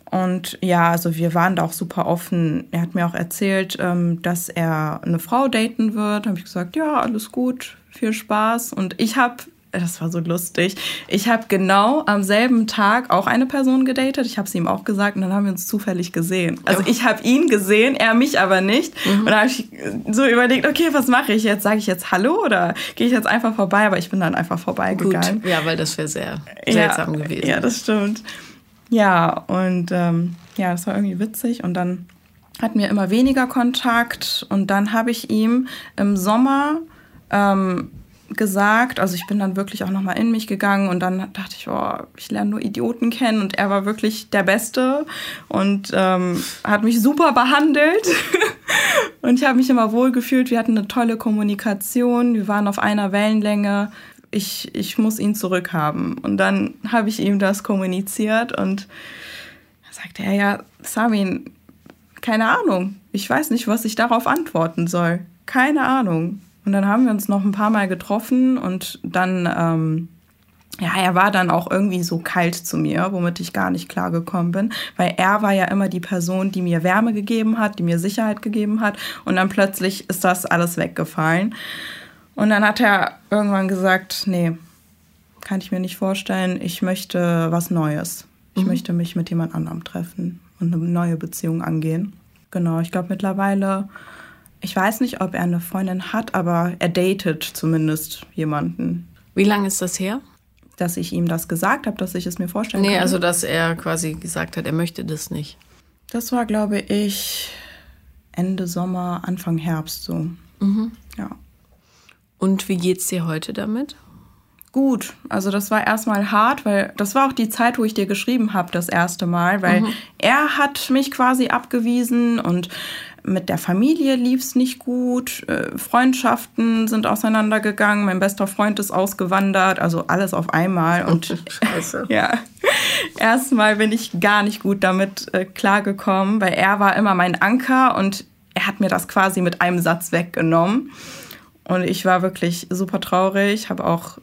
und ja, also wir waren da auch super offen. Er hat mir auch erzählt, ähm, dass er eine Frau daten wird. Habe ich gesagt, ja, alles gut, viel Spaß. Und ich habe... Das war so lustig. Ich habe genau am selben Tag auch eine Person gedatet. Ich habe es ihm auch gesagt und dann haben wir uns zufällig gesehen. Also ich habe ihn gesehen, er mich aber nicht. Mhm. Und da habe ich so überlegt, okay, was mache ich jetzt? Sage ich jetzt Hallo oder gehe ich jetzt einfach vorbei? Aber ich bin dann einfach vorbeigegangen. Gut. Ja, weil das wäre sehr seltsam ja, gewesen. Ja, das stimmt. Ja, und ähm, ja, das war irgendwie witzig. Und dann hatten wir immer weniger Kontakt. Und dann habe ich ihm im Sommer... Ähm, gesagt, also ich bin dann wirklich auch nochmal in mich gegangen und dann dachte ich, oh, ich lerne nur Idioten kennen und er war wirklich der Beste und ähm, hat mich super behandelt und ich habe mich immer wohl gefühlt, wir hatten eine tolle Kommunikation, wir waren auf einer Wellenlänge, ich, ich muss ihn zurückhaben und dann habe ich ihm das kommuniziert und da sagte er, ja, Samin, keine Ahnung, ich weiß nicht, was ich darauf antworten soll, keine Ahnung. Und dann haben wir uns noch ein paar Mal getroffen und dann, ähm, ja, er war dann auch irgendwie so kalt zu mir, womit ich gar nicht klar gekommen bin, weil er war ja immer die Person, die mir Wärme gegeben hat, die mir Sicherheit gegeben hat und dann plötzlich ist das alles weggefallen. Und dann hat er irgendwann gesagt, nee, kann ich mir nicht vorstellen, ich möchte was Neues. Ich mhm. möchte mich mit jemand anderem treffen und eine neue Beziehung angehen. Genau, ich glaube mittlerweile... Ich weiß nicht, ob er eine Freundin hat, aber er datet zumindest jemanden. Wie lange ist das her? Dass ich ihm das gesagt habe, dass ich es mir vorstellen nee, kann. Nee, also dass er quasi gesagt hat, er möchte das nicht. Das war, glaube ich, Ende Sommer, Anfang Herbst so. Mhm. Ja. Und wie geht's dir heute damit? Gut, also das war erstmal hart, weil das war auch die Zeit, wo ich dir geschrieben habe das erste Mal, weil mhm. er hat mich quasi abgewiesen und mit der Familie lief es nicht gut, Freundschaften sind auseinandergegangen, mein bester Freund ist ausgewandert, also alles auf einmal. Und Scheiße. Ja, erstmal bin ich gar nicht gut damit äh, klargekommen, weil er war immer mein Anker und er hat mir das quasi mit einem Satz weggenommen. Und ich war wirklich super traurig, habe auch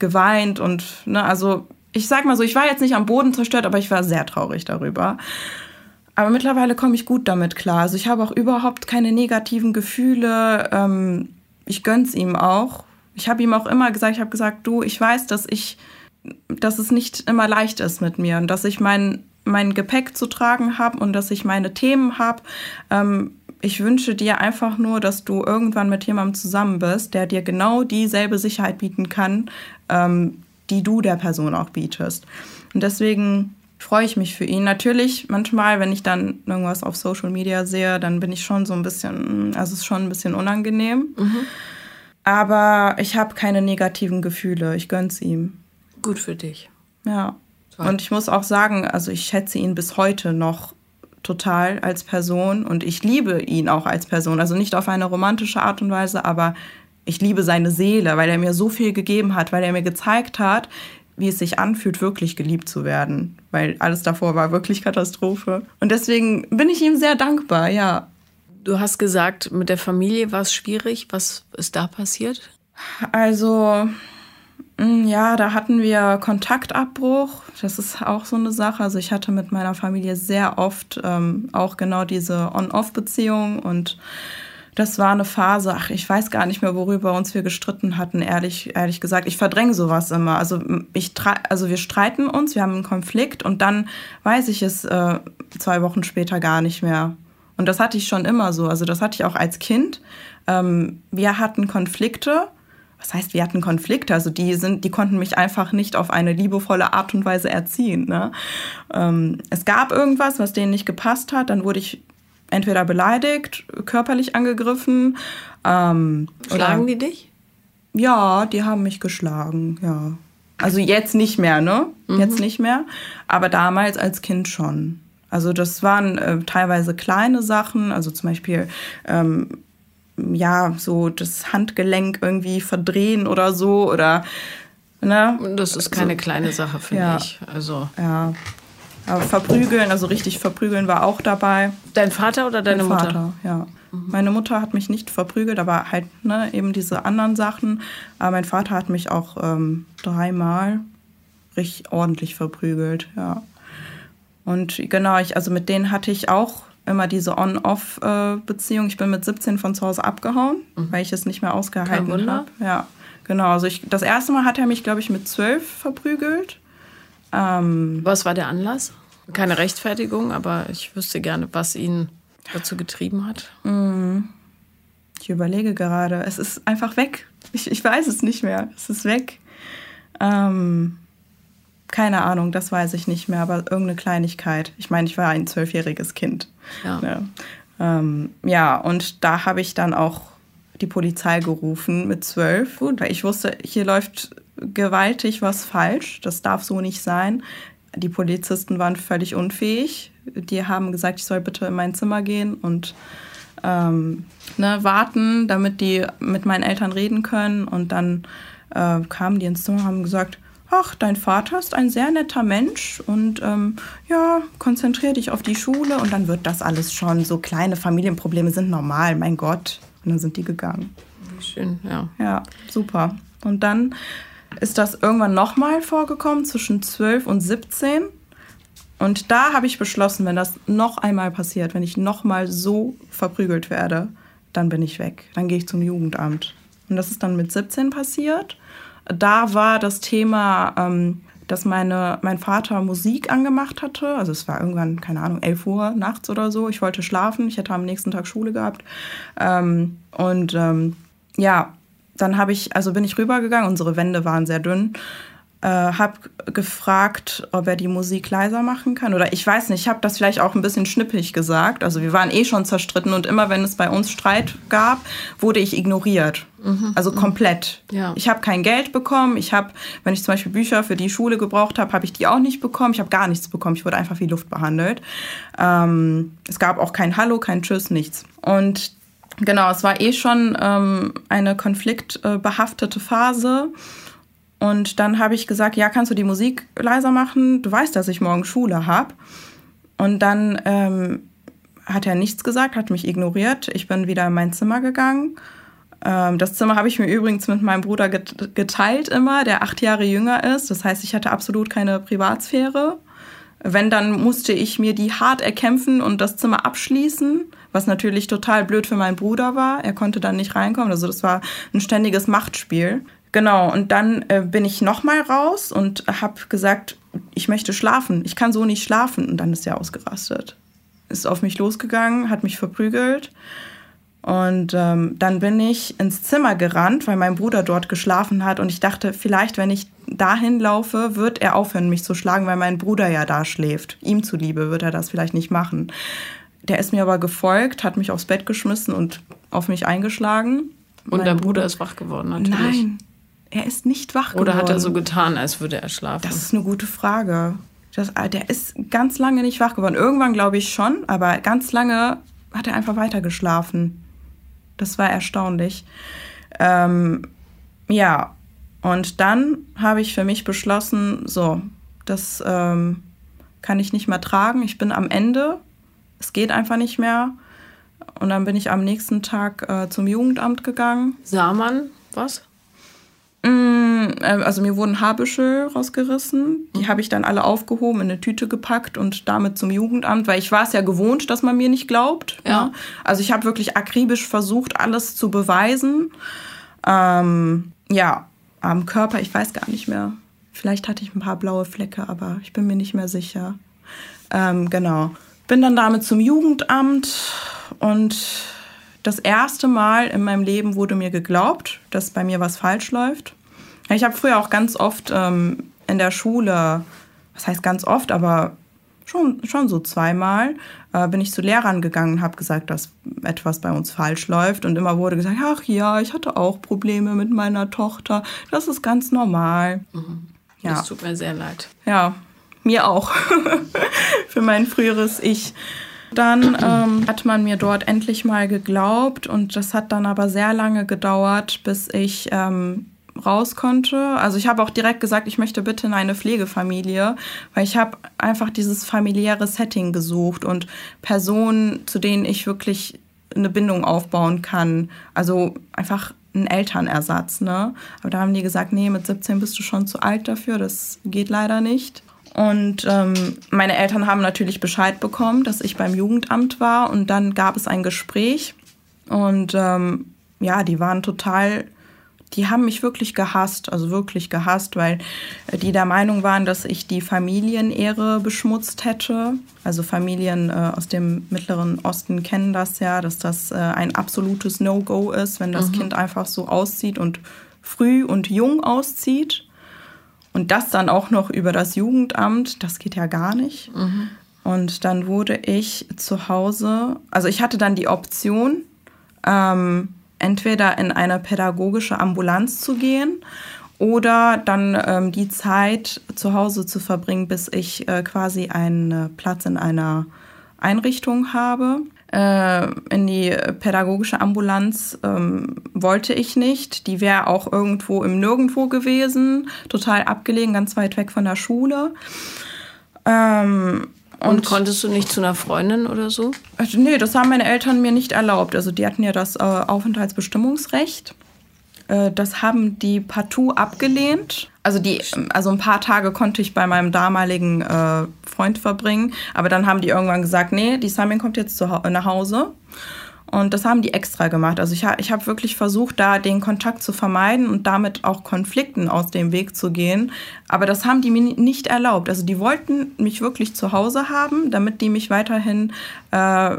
geweint und, ne, also ich sag mal so, ich war jetzt nicht am Boden zerstört, aber ich war sehr traurig darüber. Aber mittlerweile komme ich gut damit klar. Also ich habe auch überhaupt keine negativen Gefühle. Ähm, ich gönn's ihm auch. Ich habe ihm auch immer gesagt, ich habe gesagt, du, ich weiß, dass ich, dass es nicht immer leicht ist mit mir und dass ich mein, mein Gepäck zu tragen habe und dass ich meine Themen habe. Ähm, ich wünsche dir einfach nur, dass du irgendwann mit jemandem zusammen bist, der dir genau dieselbe Sicherheit bieten kann, ähm, die du der Person auch bietest. Und deswegen freue ich mich für ihn. Natürlich, manchmal, wenn ich dann irgendwas auf Social Media sehe, dann bin ich schon so ein bisschen, also es ist schon ein bisschen unangenehm. Mhm. Aber ich habe keine negativen Gefühle. Ich gönn's ihm. Gut für dich. Ja. So. Und ich muss auch sagen, also ich schätze ihn bis heute noch total als Person und ich liebe ihn auch als Person. Also nicht auf eine romantische Art und Weise, aber ich liebe seine Seele, weil er mir so viel gegeben hat, weil er mir gezeigt hat, wie es sich anfühlt, wirklich geliebt zu werden. Weil alles davor war wirklich Katastrophe. Und deswegen bin ich ihm sehr dankbar, ja. Du hast gesagt, mit der Familie war es schwierig. Was ist da passiert? Also, ja, da hatten wir Kontaktabbruch. Das ist auch so eine Sache. Also ich hatte mit meiner Familie sehr oft ähm, auch genau diese On-Off-Beziehung. Und das war eine Phase, ach, ich weiß gar nicht mehr, worüber uns wir gestritten hatten, ehrlich, ehrlich gesagt. Ich verdränge sowas immer. Also, ich also wir streiten uns, wir haben einen Konflikt und dann weiß ich es äh, zwei Wochen später gar nicht mehr. Und das hatte ich schon immer so. Also das hatte ich auch als Kind. Ähm, wir hatten Konflikte. Was heißt, wir hatten Konflikte? Also die, sind, die konnten mich einfach nicht auf eine liebevolle Art und Weise erziehen. Ne? Ähm, es gab irgendwas, was denen nicht gepasst hat. Dann wurde ich entweder beleidigt, körperlich angegriffen. Ähm, Schlagen oder, die dich? Ja, die haben mich geschlagen, ja. Also jetzt nicht mehr, ne? Mhm. Jetzt nicht mehr. Aber damals als Kind schon. Also das waren äh, teilweise kleine Sachen. Also zum Beispiel, ähm, ja, so das Handgelenk irgendwie verdrehen oder so. Oder, ne? Das ist keine also, kleine Sache, finde ja. ich. Also. Ja. Aber verprügeln, also richtig verprügeln war auch dabei. Dein Vater oder deine Mutter? Mein Vater, ja. Mhm. Meine Mutter hat mich nicht verprügelt, aber halt ne, eben diese anderen Sachen. Aber mein Vater hat mich auch ähm, dreimal richtig ordentlich verprügelt, ja. Und genau, ich, also mit denen hatte ich auch immer diese On-Off-Beziehung. Ich bin mit siebzehn von zu Hause abgehauen, mhm. weil ich es nicht mehr ausgehalten habe. Kein Wunder. Ja, genau. Also ich, das erste Mal hat er mich, glaube ich, mit zwölf verprügelt. Was war der Anlass? Keine Rechtfertigung, aber ich wüsste gerne, was ihn dazu getrieben hat. Ich überlege gerade. Es ist einfach weg. Ich, ich weiß es nicht mehr. Es ist weg. Ähm, keine Ahnung, das weiß ich nicht mehr, aber irgendeine Kleinigkeit. Ich meine, ich war ein zwölfjähriges Kind. Ja, ja. Ähm, ja und da habe ich dann auch die Polizei gerufen mit zwölf. Gut, weil ich wusste, hier läuft gewaltig was falsch. Das darf so nicht sein. Die Polizisten waren völlig unfähig. Die haben gesagt, ich soll bitte in mein Zimmer gehen und ähm, ne, warten, damit die mit meinen Eltern reden können. Und dann äh, kamen die ins Zimmer und haben gesagt, ach, dein Vater ist ein sehr netter Mensch und ähm, ja, konzentrier dich auf die Schule und dann wird das alles schon. So kleine Familienprobleme sind normal, mein Gott. Und dann sind die gegangen. Schön, ja. Ja, super. Und dann ist das irgendwann nochmal vorgekommen, zwischen zwölf und siebzehn. Und da habe ich beschlossen, wenn das noch einmal passiert, wenn ich nochmal so verprügelt werde, dann bin ich weg. Dann gehe ich zum Jugendamt. Und das ist dann mit siebzehn passiert. Da war das Thema, ähm, dass meine, mein Vater Musik angemacht hatte. Also es war irgendwann, keine Ahnung, elf Uhr nachts oder so. Ich wollte schlafen, ich hatte am nächsten Tag Schule gehabt. Ähm, und ähm, ja... Dann habe ich, also bin ich rübergegangen, unsere Wände waren sehr dünn, äh, habe gefragt, ob er die Musik leiser machen kann. Oder ich weiß nicht, ich habe das vielleicht auch ein bisschen schnippig gesagt. Also wir waren eh schon zerstritten und immer, wenn es bei uns Streit gab, wurde ich ignoriert. Mhm. Also komplett. Ja. Ich habe kein Geld bekommen. Ich habe, wenn ich zum Beispiel Bücher für die Schule gebraucht habe, habe ich die auch nicht bekommen. Ich habe gar nichts bekommen. Ich wurde einfach wie Luft behandelt. Ähm, es gab auch kein Hallo, kein Tschüss, nichts. Und genau, es war eh schon ähm, eine konfliktbehaftete Phase. Und dann habe ich gesagt, ja, kannst du die Musik leiser machen? Du weißt, dass ich morgen Schule habe. Und dann ähm, hat er nichts gesagt, hat mich ignoriert. Ich bin wieder in mein Zimmer gegangen. Ähm, das Zimmer habe ich mir übrigens mit meinem Bruder geteilt immer, der acht Jahre jünger ist. Das heißt, ich hatte absolut keine Privatsphäre. Wenn, dann musste ich mir die hart erkämpfen und das Zimmer abschließen, was natürlich total blöd für meinen Bruder war. Er konnte dann nicht reinkommen. Also das war ein ständiges Machtspiel. Genau, und dann äh, bin ich nochmal raus und habe gesagt, ich möchte schlafen, ich kann so nicht schlafen. Und dann ist er ausgerastet. Ist auf mich losgegangen, hat mich verprügelt. Und ähm, dann bin ich ins Zimmer gerannt, weil mein Bruder dort geschlafen hat. Und ich dachte, vielleicht, wenn ich dahin laufe, wird er aufhören, mich zu schlagen, weil mein Bruder ja da schläft. Ihm zuliebe wird er das vielleicht nicht machen. Der ist mir aber gefolgt, hat mich aufs Bett geschmissen und auf mich eingeschlagen. Und mein dein Bruder, Bruder ist wach geworden, natürlich. Nein. Er ist nicht wach geworden. Oder hat er so getan, als würde er schlafen? Das ist eine gute Frage. Das, der ist ganz lange nicht wach geworden. Irgendwann glaube ich schon, aber ganz lange hat er einfach weiter geschlafen. Das war erstaunlich. Ähm, ja, und dann habe ich für mich beschlossen, so, das ähm, kann ich nicht mehr tragen. Ich bin am Ende. Es geht einfach nicht mehr. Und dann bin ich am nächsten Tag äh, zum Jugendamt gegangen. Sah man was? Also mir wurden Haarbüschel rausgerissen, die habe ich dann alle aufgehoben, in eine Tüte gepackt und damit zum Jugendamt, weil ich war es ja gewohnt, dass man mir nicht glaubt. Ja. Ne? Also ich habe wirklich akribisch versucht, alles zu beweisen. Ähm, ja, am Körper, ich weiß gar nicht mehr. Vielleicht hatte ich ein paar blaue Flecke, aber ich bin mir nicht mehr sicher. Ähm, genau. Bin dann damit zum Jugendamt und das erste Mal in meinem Leben wurde mir geglaubt, dass bei mir was falsch läuft. Ich habe früher auch ganz oft ähm, in der Schule, was heißt ganz oft, aber schon, schon so zweimal, äh, bin ich zu Lehrern gegangen und habe gesagt, dass etwas bei uns falsch läuft. Und immer wurde gesagt, ach ja, ich hatte auch Probleme mit meiner Tochter. Das ist ganz normal. Mhm. Das ja. tut mir sehr leid. Ja, mir auch. Für mein früheres Ich. Dann ähm, hat man mir dort endlich mal geglaubt und das hat dann aber sehr lange gedauert, bis ich ähm, raus konnte. Also ich habe auch direkt gesagt, ich möchte bitte in eine Pflegefamilie, weil ich habe einfach dieses familiäre Setting gesucht und Personen, zu denen ich wirklich eine Bindung aufbauen kann. Also einfach ein Elternersatz, ne? Aber da haben die gesagt, nee, mit siebzehn bist du schon zu alt dafür, das geht leider nicht. Und ähm, meine Eltern haben natürlich Bescheid bekommen, dass ich beim Jugendamt war. Und dann gab es ein Gespräch. Und ähm, ja, die waren total, die haben mich wirklich gehasst, also wirklich gehasst, weil die der Meinung waren, dass ich die Familienehre beschmutzt hätte. Also Familien äh, aus dem Mittleren Osten kennen das ja, dass das äh, ein absolutes No-Go ist, wenn das mhm. Kind einfach so auszieht und früh und jung auszieht. Und das dann auch noch über das Jugendamt, das geht ja gar nicht. Mhm. Und dann wurde ich zu Hause, also ich hatte dann die Option, ähm, entweder in eine pädagogische Ambulanz zu gehen oder dann ähm, die Zeit zu Hause zu verbringen, bis ich äh, quasi einen Platz in einer Einrichtung habe. In die pädagogische Ambulanz ähm, wollte ich nicht. Die wäre auch irgendwo im Nirgendwo gewesen, total abgelegen, ganz weit weg von der Schule. Ähm, und, und konntest du nicht zu einer Freundin oder so? Nee, das haben meine Eltern mir nicht erlaubt. Also die hatten ja das äh, Aufenthaltsbestimmungsrecht. Äh, das haben die partout abgelehnt. Also, die, also ein paar Tage konnte ich bei meinem damaligen äh, Freund verbringen. Aber dann haben die irgendwann gesagt, nee, die Samin kommt jetzt zu, nach Hause. Und das haben die extra gemacht. Also ich, ich habe wirklich versucht, da den Kontakt zu vermeiden und damit auch Konflikten aus dem Weg zu gehen. Aber das haben die mir nicht erlaubt. Also die wollten mich wirklich zu Hause haben, damit die mich weiterhin äh,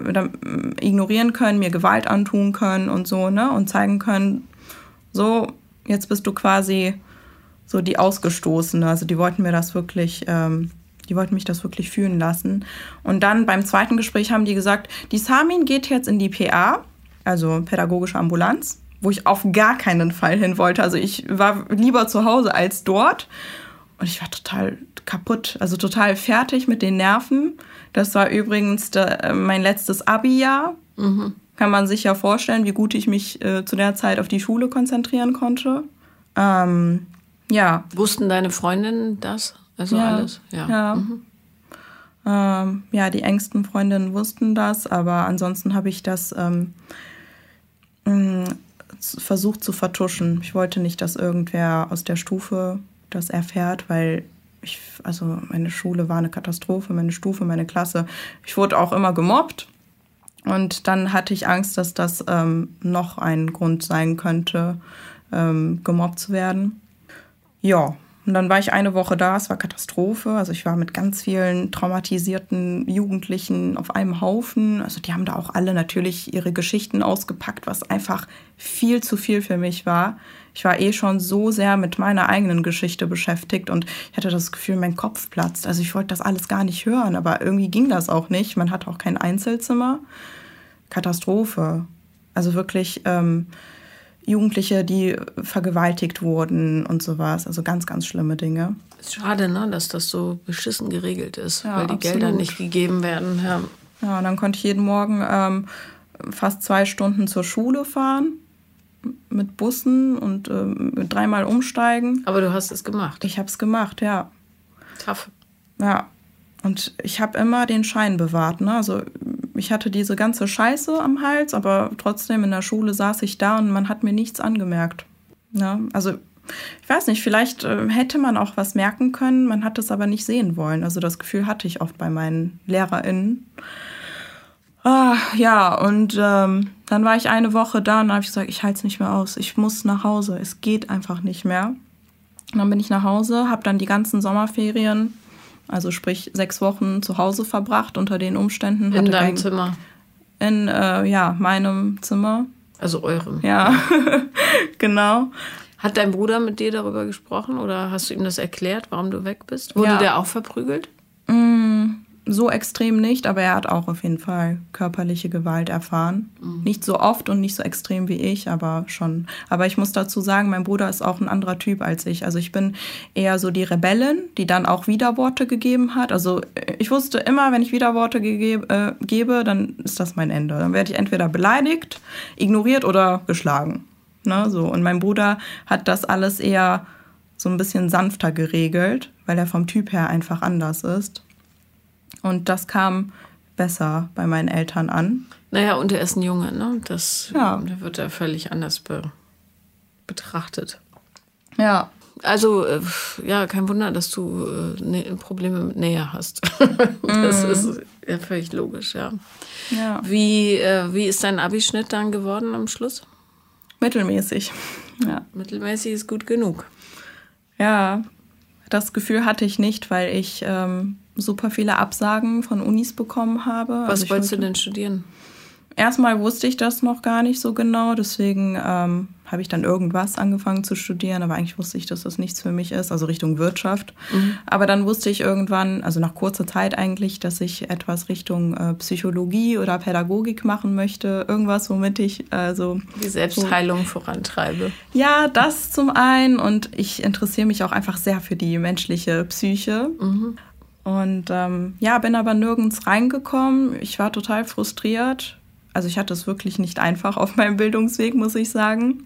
ignorieren können, mir Gewalt antun können und so, ne? Und zeigen können, so, jetzt bist du quasi so die Ausgestoßene. Also die wollten mir das wirklich, ähm, die wollten mich das wirklich fühlen lassen. Und dann beim zweiten Gespräch haben die gesagt, die Samin geht jetzt in die P A, also pädagogische Ambulanz, wo ich auf gar keinen Fall hin wollte. Also ich war lieber zu Hause als dort. Und ich war total kaputt, also total fertig mit den Nerven. Das war übrigens der, mein letztes Abi-Jahr. Mhm. Kann man sich ja vorstellen, wie gut ich mich äh, zu der Zeit auf die Schule konzentrieren konnte. Ähm, ja. Wussten deine Freundinnen das? Also ja, alles? Ja. Ja. Mhm. Ähm, ja, die engsten Freundinnen wussten das, aber ansonsten habe ich das ähm, versucht zu vertuschen. Ich wollte nicht, dass irgendwer aus der Stufe das erfährt, weil ich, also meine Schule war eine Katastrophe, meine Stufe, meine Klasse. Ich wurde auch immer gemobbt und dann hatte ich Angst, dass das ähm, noch ein Grund sein könnte, ähm, gemobbt zu werden. Ja, und dann war ich eine Woche da, es war Katastrophe. Also ich war mit ganz vielen traumatisierten Jugendlichen auf einem Haufen. Also die haben da auch alle natürlich ihre Geschichten ausgepackt, was einfach viel zu viel für mich war. Ich war eh schon so sehr mit meiner eigenen Geschichte beschäftigt und ich hatte das Gefühl, mein Kopf platzt. Also ich wollte das alles gar nicht hören, aber irgendwie ging das auch nicht. Man hatte auch kein Einzelzimmer. Katastrophe. Also wirklich ähm, Jugendliche, die vergewaltigt wurden und sowas. Also ganz, ganz schlimme Dinge. Ist schade, ne, dass das so beschissen geregelt ist, ja, weil die absolut. Gelder nicht gegeben werden. Ja, ja, und dann konnte ich jeden Morgen ähm, fast zwei Stunden zur Schule fahren. Mit Bussen und äh, dreimal umsteigen. Aber du hast es gemacht. Ich habe es gemacht, ja. Tough. Ja. Und ich habe immer den Schein bewahrt. Ne? Also ich hatte diese ganze Scheiße am Hals, aber trotzdem in der Schule saß ich da und man hat mir nichts angemerkt. Ne? Also ich weiß nicht, vielleicht äh, hätte man auch was merken können, man hat es aber nicht sehen wollen. Also das Gefühl hatte ich oft bei meinen LehrerInnen. Ah, ja, und ähm, dann war ich eine Woche da und habe ich gesagt, ich halte es nicht mehr aus. Ich muss nach Hause. Es geht einfach nicht mehr. Und dann bin ich nach Hause, habe dann die ganzen Sommerferien, also sprich sechs Wochen zu Hause verbracht unter den Umständen. In deinem Zimmer? In, äh, ja, meinem Zimmer. Also eurem? Ja, genau. Hat dein Bruder mit dir darüber gesprochen oder hast du ihm das erklärt, warum du weg bist? Wurde ja. der auch verprügelt? Mm. So extrem nicht, aber er hat auch auf jeden Fall körperliche Gewalt erfahren. Mhm. Nicht so oft und nicht so extrem wie ich, aber schon. Aber ich muss dazu sagen, mein Bruder ist auch ein anderer Typ als ich. Also ich bin eher so die Rebellin, die dann auch Widerworte gegeben hat. Also ich wusste immer, wenn ich Widerworte gegebe, äh, gebe, dann ist das mein Ende. Dann werde ich entweder beleidigt, ignoriert oder geschlagen. Ne, so. Und mein Bruder hat das alles eher so ein bisschen sanfter geregelt, weil er vom Typ her einfach anders ist. Und das kam besser bei meinen Eltern an. Naja, und er ist ein Junge, ne? Das ja. wird ja völlig anders be- betrachtet. Ja. Also, äh, ja, kein Wunder, dass du äh, ne- Probleme mit Nähe hast. Das mm. ist ja völlig logisch, ja. ja. Wie, äh, wie ist dein Abischnitt dann geworden am Schluss? Mittelmäßig. Ja. Mittelmäßig ist gut genug. Ja, das Gefühl hatte ich nicht, weil ich... Ähm, super viele Absagen von Unis bekommen habe. Was also wolltest wollte, du denn studieren? Erstmal wusste ich das noch gar nicht so genau, deswegen ähm, habe ich dann irgendwas angefangen zu studieren, aber eigentlich wusste ich, dass das nichts für mich ist, also Richtung Wirtschaft. Mhm. Aber dann wusste ich irgendwann, also nach kurzer Zeit eigentlich, dass ich etwas Richtung äh, Psychologie oder Pädagogik machen möchte, irgendwas, womit ich äh, so... Die Selbstheilung so, vorantreibe. Ja, das zum einen und ich interessiere mich auch einfach sehr für die menschliche Psyche. Mhm. Und ähm, ja, bin aber nirgends reingekommen. Ich war total frustriert. Also ich hatte es wirklich nicht einfach auf meinem Bildungsweg, muss ich sagen.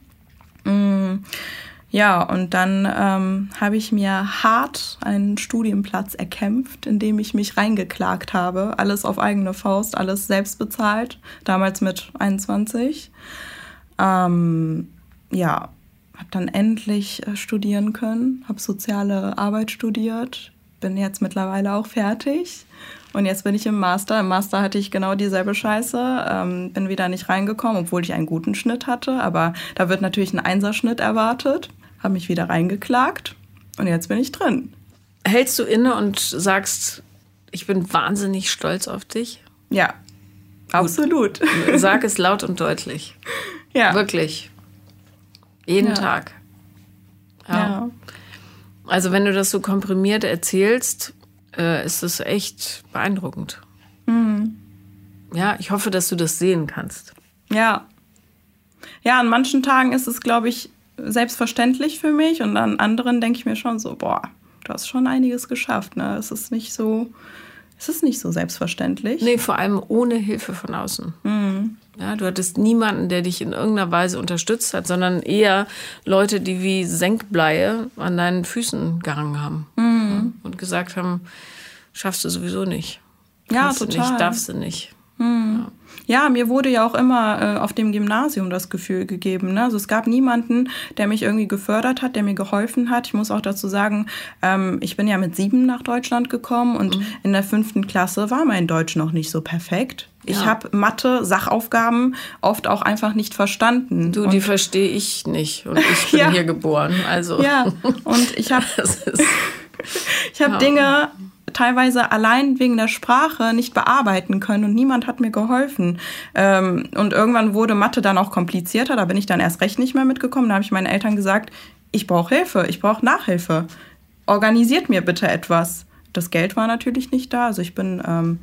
Mm, ja, und dann ähm, habe ich mir hart einen Studienplatz erkämpft, indem ich mich reingeklagt habe. Alles auf eigene Faust, alles selbst bezahlt. Damals mit einundzwanzig. Ähm, ja, habe dann endlich äh, studieren können. Habe soziale Arbeit studiert. Bin jetzt mittlerweile auch fertig und jetzt bin ich im Master. Im Master hatte ich genau dieselbe Scheiße, ähm, bin wieder nicht reingekommen, obwohl ich einen guten Schnitt hatte, aber da wird natürlich ein Einserschnitt erwartet, habe mich wieder reingeklagt und jetzt bin ich drin. Hältst du inne und sagst, ich bin wahnsinnig stolz auf dich? Ja, gut. Absolut. Sag es laut und deutlich. Ja. Wirklich. Jeden ja. Tag. Ja. ja. Also wenn du das so komprimiert erzählst, äh, ist das echt beeindruckend. Mhm. Ja, ich hoffe, dass du das sehen kannst. Ja. Ja, an manchen Tagen ist es, glaube ich, selbstverständlich für mich. Und an anderen denke ich mir schon so, boah, du hast schon einiges geschafft. Ne? Es ist nicht so, es ist nicht so selbstverständlich. Nee, vor allem ohne Hilfe von außen. Mhm. Ja, du hattest niemanden, der dich in irgendeiner Weise unterstützt hat, sondern eher Leute, die wie Senkbleie an deinen Füßen gehangen haben. Mhm. Ja? Und gesagt haben, schaffst du sowieso nicht. Kannst ja, total. Du nicht, darfst du nicht. Mhm. Ja. Ja, mir wurde ja auch immer äh, auf dem Gymnasium das Gefühl gegeben, ne? Also es gab niemanden, der mich irgendwie gefördert hat, der mir geholfen hat. Ich muss auch dazu sagen, ähm, ich bin ja mit sieben nach Deutschland gekommen und mhm. in der fünften Klasse war mein Deutsch noch nicht so perfekt. Ja. Ich habe Mathe, Sachaufgaben oft auch einfach nicht verstanden. Du, und die verstehe ich nicht und ich bin ja. hier geboren. Also. Ja, und ich habe ich hab ja. Dinge teilweise allein wegen der Sprache nicht bearbeiten können und niemand hat mir geholfen. Ähm, und irgendwann wurde Mathe dann auch komplizierter, da bin ich dann erst recht nicht mehr mitgekommen. Da habe ich meinen Eltern gesagt, ich brauche Hilfe, ich brauche Nachhilfe. Organisiert mir bitte etwas. Das Geld war natürlich nicht da, also ich bin ähm,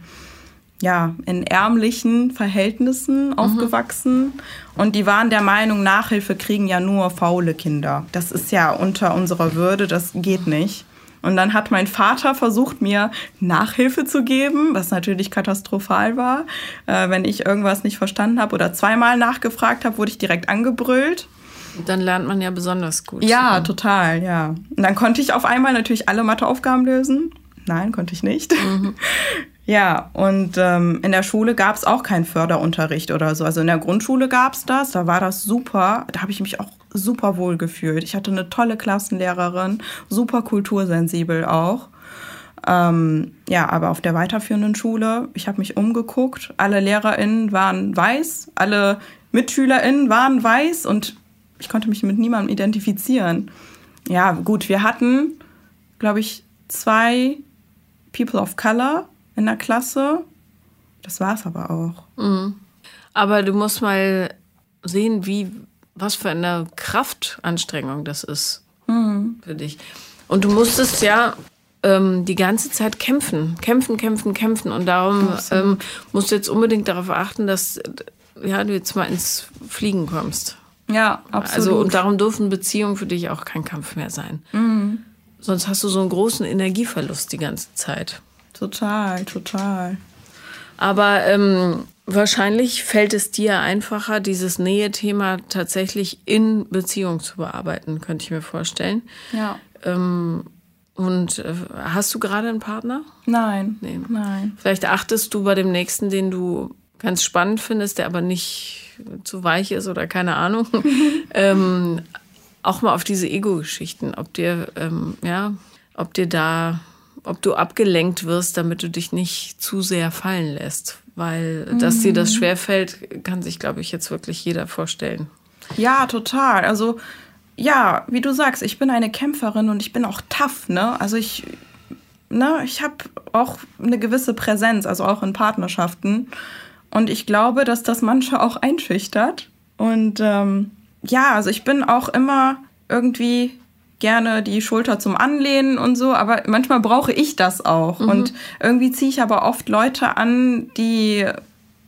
ja, in ärmlichen Verhältnissen mhm. aufgewachsen und die waren der Meinung, Nachhilfe kriegen ja nur faule Kinder. Das ist ja unter unserer Würde, das geht nicht. Und dann hat mein Vater versucht, mir Nachhilfe zu geben, was natürlich katastrophal war. Äh, wenn ich irgendwas nicht verstanden habe oder zweimal nachgefragt habe, wurde ich direkt angebrüllt. Dann lernt man ja besonders gut. Ja, total, ja. Und dann konnte ich auf einmal natürlich alle Matheaufgaben lösen. Nein, konnte ich nicht. Mhm. Ja, und ähm, in der Schule gab es auch keinen Förderunterricht oder so. Also in der Grundschule gab es das, da war das super. Da habe ich mich auch super wohl gefühlt. Ich hatte eine tolle Klassenlehrerin, super kultursensibel auch. Ähm, ja, aber auf der weiterführenden Schule, ich habe mich umgeguckt. Alle LehrerInnen waren weiß, alle MitschülerInnen waren weiß und ich konnte mich mit niemandem identifizieren. Ja, gut, wir hatten, glaube ich, zwei People of Color in der Klasse. Das war es aber auch. Mhm. Aber du musst mal sehen, wie was für eine Kraftanstrengung das ist mhm. für dich. Und du musstest ja ähm, die ganze Zeit kämpfen, kämpfen, kämpfen, kämpfen. Und darum ähm, musst du jetzt unbedingt darauf achten, dass ja, du jetzt mal ins Fliegen kommst. Ja, absolut. Also, und darum dürfen Beziehungen für dich auch kein Kampf mehr sein. Mhm. Sonst hast du so einen großen Energieverlust die ganze Zeit. Total, total. Aber ähm, wahrscheinlich fällt es dir einfacher, dieses Nähe-Thema tatsächlich in Beziehung zu bearbeiten, könnte ich mir vorstellen. Ja. Ähm, und äh, hast du gerade einen Partner? Nein. Nee. Nein. Vielleicht achtest du bei dem nächsten, den du ganz spannend findest, der aber nicht zu weich ist oder keine Ahnung, ähm, auch mal auf diese Ego-Geschichten, ob dir, ähm, ja, ob dir da... ob du abgelenkt wirst, damit du dich nicht zu sehr fallen lässt. Weil, dass mhm. dir das schwerfällt, kann sich, glaube ich, jetzt wirklich jeder vorstellen. Ja, total. Also, ja, wie du sagst, ich bin eine Kämpferin und ich bin auch tough, ne? Also ich, ne, ich habe auch eine gewisse Präsenz, also auch in Partnerschaften. Und ich glaube, dass das manche auch einschüchtert. Und ähm, ja, also ich bin auch immer irgendwie gerne die Schulter zum Anlehnen und so, aber manchmal brauche ich das auch. Mhm. Und irgendwie ziehe ich aber oft Leute an, die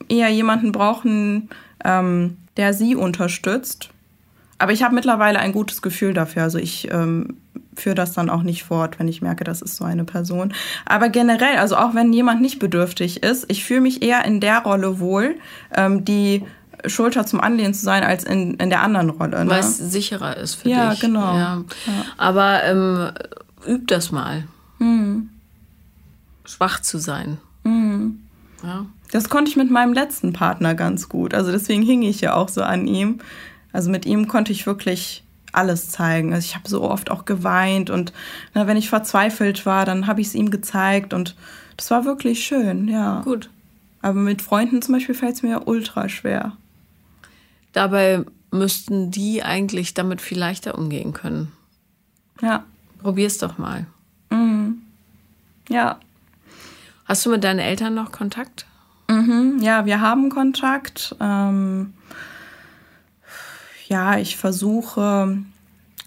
eher jemanden brauchen, ähm, der sie unterstützt. Aber ich habe mittlerweile ein gutes Gefühl dafür. Also ich ähm, führe das dann auch nicht fort, wenn ich merke, das ist so eine Person. Aber generell, also auch wenn jemand nicht bedürftig ist, ich fühle mich eher in der Rolle wohl, ähm, die Schulter zum Anlehnen zu sein, als in, in der anderen Rolle. Ne? Weil es sicherer ist für ja, dich. Genau. Ja, genau. Aber ähm, üb das mal. Mhm. Schwach zu sein. Mhm. Ja. Das konnte ich mit meinem letzten Partner ganz gut. Also deswegen hing ich ja auch so an ihm. Also mit ihm konnte ich wirklich alles zeigen. Also ich habe so oft auch geweint und na, wenn ich verzweifelt war, dann habe ich es ihm gezeigt und das war wirklich schön, ja. Gut. Aber mit Freunden zum Beispiel fällt es mir ja ultra schwer. Dabei müssten die eigentlich damit viel leichter umgehen können. Ja. Probier's doch mal. Mhm. Ja. Hast du mit deinen Eltern noch Kontakt? Mhm. Ja, wir haben Kontakt. Ähm ja, ich versuche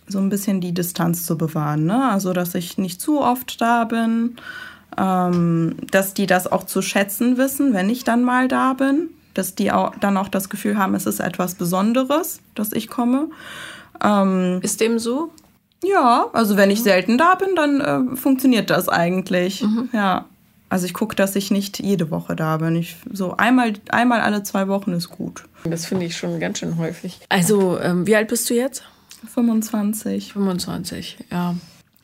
so ein bisschen die Distanz zu bewahren, ne? Also, dass ich nicht zu oft da bin, ähm, dass die das auch zu schätzen wissen, wenn ich dann mal da bin, dass die auch, dann auch das Gefühl haben, es ist etwas Besonderes, dass ich komme. Ähm, ist dem so? Ja, also wenn ich selten da bin, dann äh, funktioniert das eigentlich, mhm. ja. Also ich gucke, dass ich nicht jede Woche da bin. Ich, so einmal, einmal alle zwei Wochen ist gut. Das finde ich schon ganz schön häufig. Also, ähm, wie alt bist du jetzt? fünfundzwanzig. fünfundzwanzig, ja.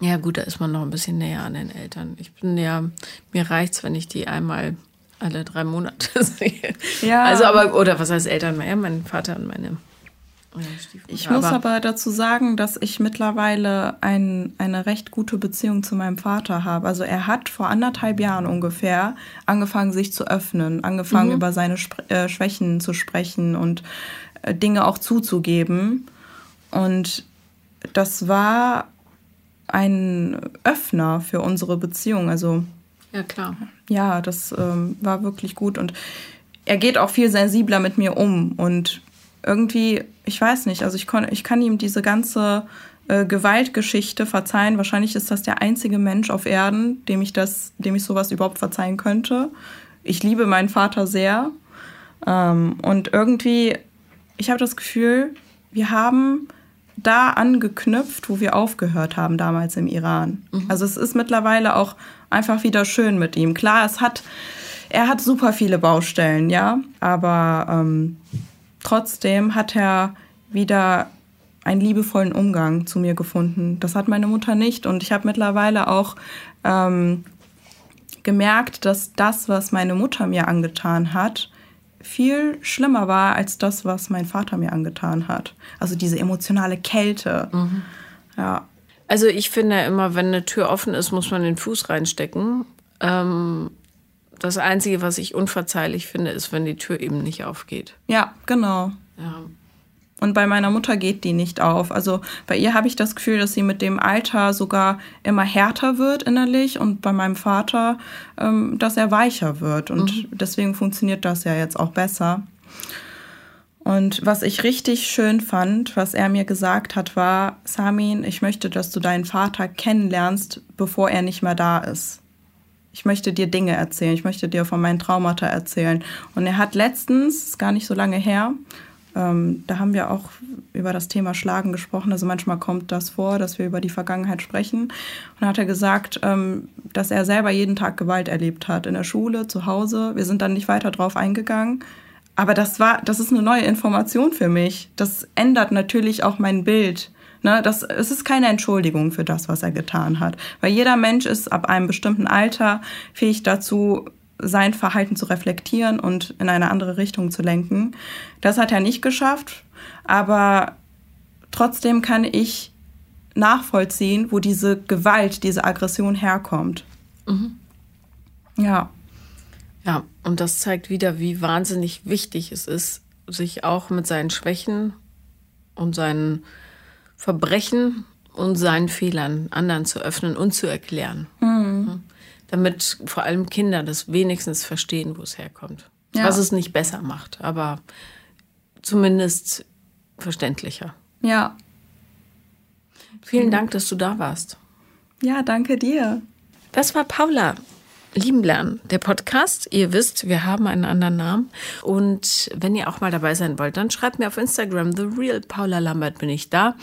Ja gut, da ist man noch ein bisschen näher an den Eltern. Ich bin ja, mir reicht's, wenn ich die einmal alle drei Monate sehe. Ja. Also aber, oder was heißt Eltern mehr? Mein Vater und meine... Ich muss aber dazu sagen, dass ich mittlerweile ein, eine recht gute Beziehung zu meinem Vater habe. Also er hat vor anderthalb Jahren ungefähr angefangen, sich zu öffnen, angefangen, mhm. über seine Spr- äh, Schwächen zu sprechen und äh, Dinge auch zuzugeben. Und das war ein Öffner für unsere Beziehung. Also, ja, klar. Ja, das ähm, war wirklich gut. Und er geht auch viel sensibler mit mir um und irgendwie, ich weiß nicht, also ich, kon, ich kann ihm diese ganze äh, Gewaltgeschichte verzeihen. Wahrscheinlich ist das der einzige Mensch auf Erden, dem ich, das, dem ich sowas überhaupt verzeihen könnte. Ich liebe meinen Vater sehr. Ähm, und irgendwie, ich habe das Gefühl, wir haben da angeknüpft, wo wir aufgehört haben damals im Iran. Mhm. Also es ist mittlerweile auch einfach wieder schön mit ihm. Klar, es hat, er hat super viele Baustellen, ja, aber... Ähm, Trotzdem hat er wieder einen liebevollen Umgang zu mir gefunden. Das hat meine Mutter nicht. Und ich habe mittlerweile auch ähm, gemerkt, dass das, was meine Mutter mir angetan hat, viel schlimmer war als das, was mein Vater mir angetan hat. Also diese emotionale Kälte. Mhm. Ja. Also ich finde immer, wenn eine Tür offen ist, muss man den Fuß reinstecken. Ähm Das Einzige, was ich unverzeihlich finde, ist, wenn die Tür eben nicht aufgeht. Ja, genau. Ja. Und bei meiner Mutter geht die nicht auf. Also bei ihr habe ich das Gefühl, dass sie mit dem Alter sogar immer härter wird innerlich und bei meinem Vater, ähm, dass er weicher wird. Und mhm. deswegen funktioniert das ja jetzt auch besser. Und was ich richtig schön fand, was er mir gesagt hat, war, Samin, ich möchte, dass du deinen Vater kennenlernst, bevor er nicht mehr da ist. Ich möchte dir Dinge erzählen, ich möchte dir von meinen Traumata erzählen. Und er hat letztens, ist gar nicht so lange her, ähm, da haben wir auch über das Thema Schlagen gesprochen, also manchmal kommt das vor, dass wir über die Vergangenheit sprechen. Und dann hat er gesagt, ähm, dass er selber jeden Tag Gewalt erlebt hat, in der Schule, zu Hause. Wir sind dann nicht weiter drauf eingegangen. Aber das war, das ist eine neue Information für mich. Das ändert natürlich auch mein Bild. Ne, das, es ist keine Entschuldigung für das, was er getan hat. Weil jeder Mensch ist ab einem bestimmten Alter fähig dazu, sein Verhalten zu reflektieren und in eine andere Richtung zu lenken. Das hat er nicht geschafft, aber trotzdem kann ich nachvollziehen, wo diese Gewalt, diese Aggression herkommt. Mhm. Ja. Ja, und das zeigt wieder, wie wahnsinnig wichtig es ist, sich auch mit seinen Schwächen und seinen Verbrechen und seinen Fehlern anderen zu öffnen und zu erklären. Mhm. Damit vor allem Kinder das wenigstens verstehen, wo es herkommt. Ja. Was es nicht besser macht, aber zumindest verständlicher. Ja. Vielen Dank, dass du da warst. Ja, danke dir. Das war Paula. Lieben lernen, der Podcast. Ihr wisst, wir haben einen anderen Namen. Und wenn ihr auch mal dabei sein wollt, dann schreibt mir auf Instagram, The Real Paula Lambert bin ich da.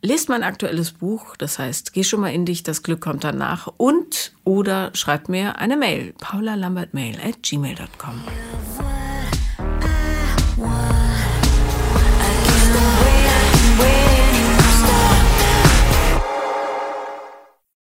Lest mein aktuelles Buch, das heißt, geh schon mal in dich, das Glück kommt danach. Und oder schreibt mir eine Mail, paulalambertmail at gmail dot com.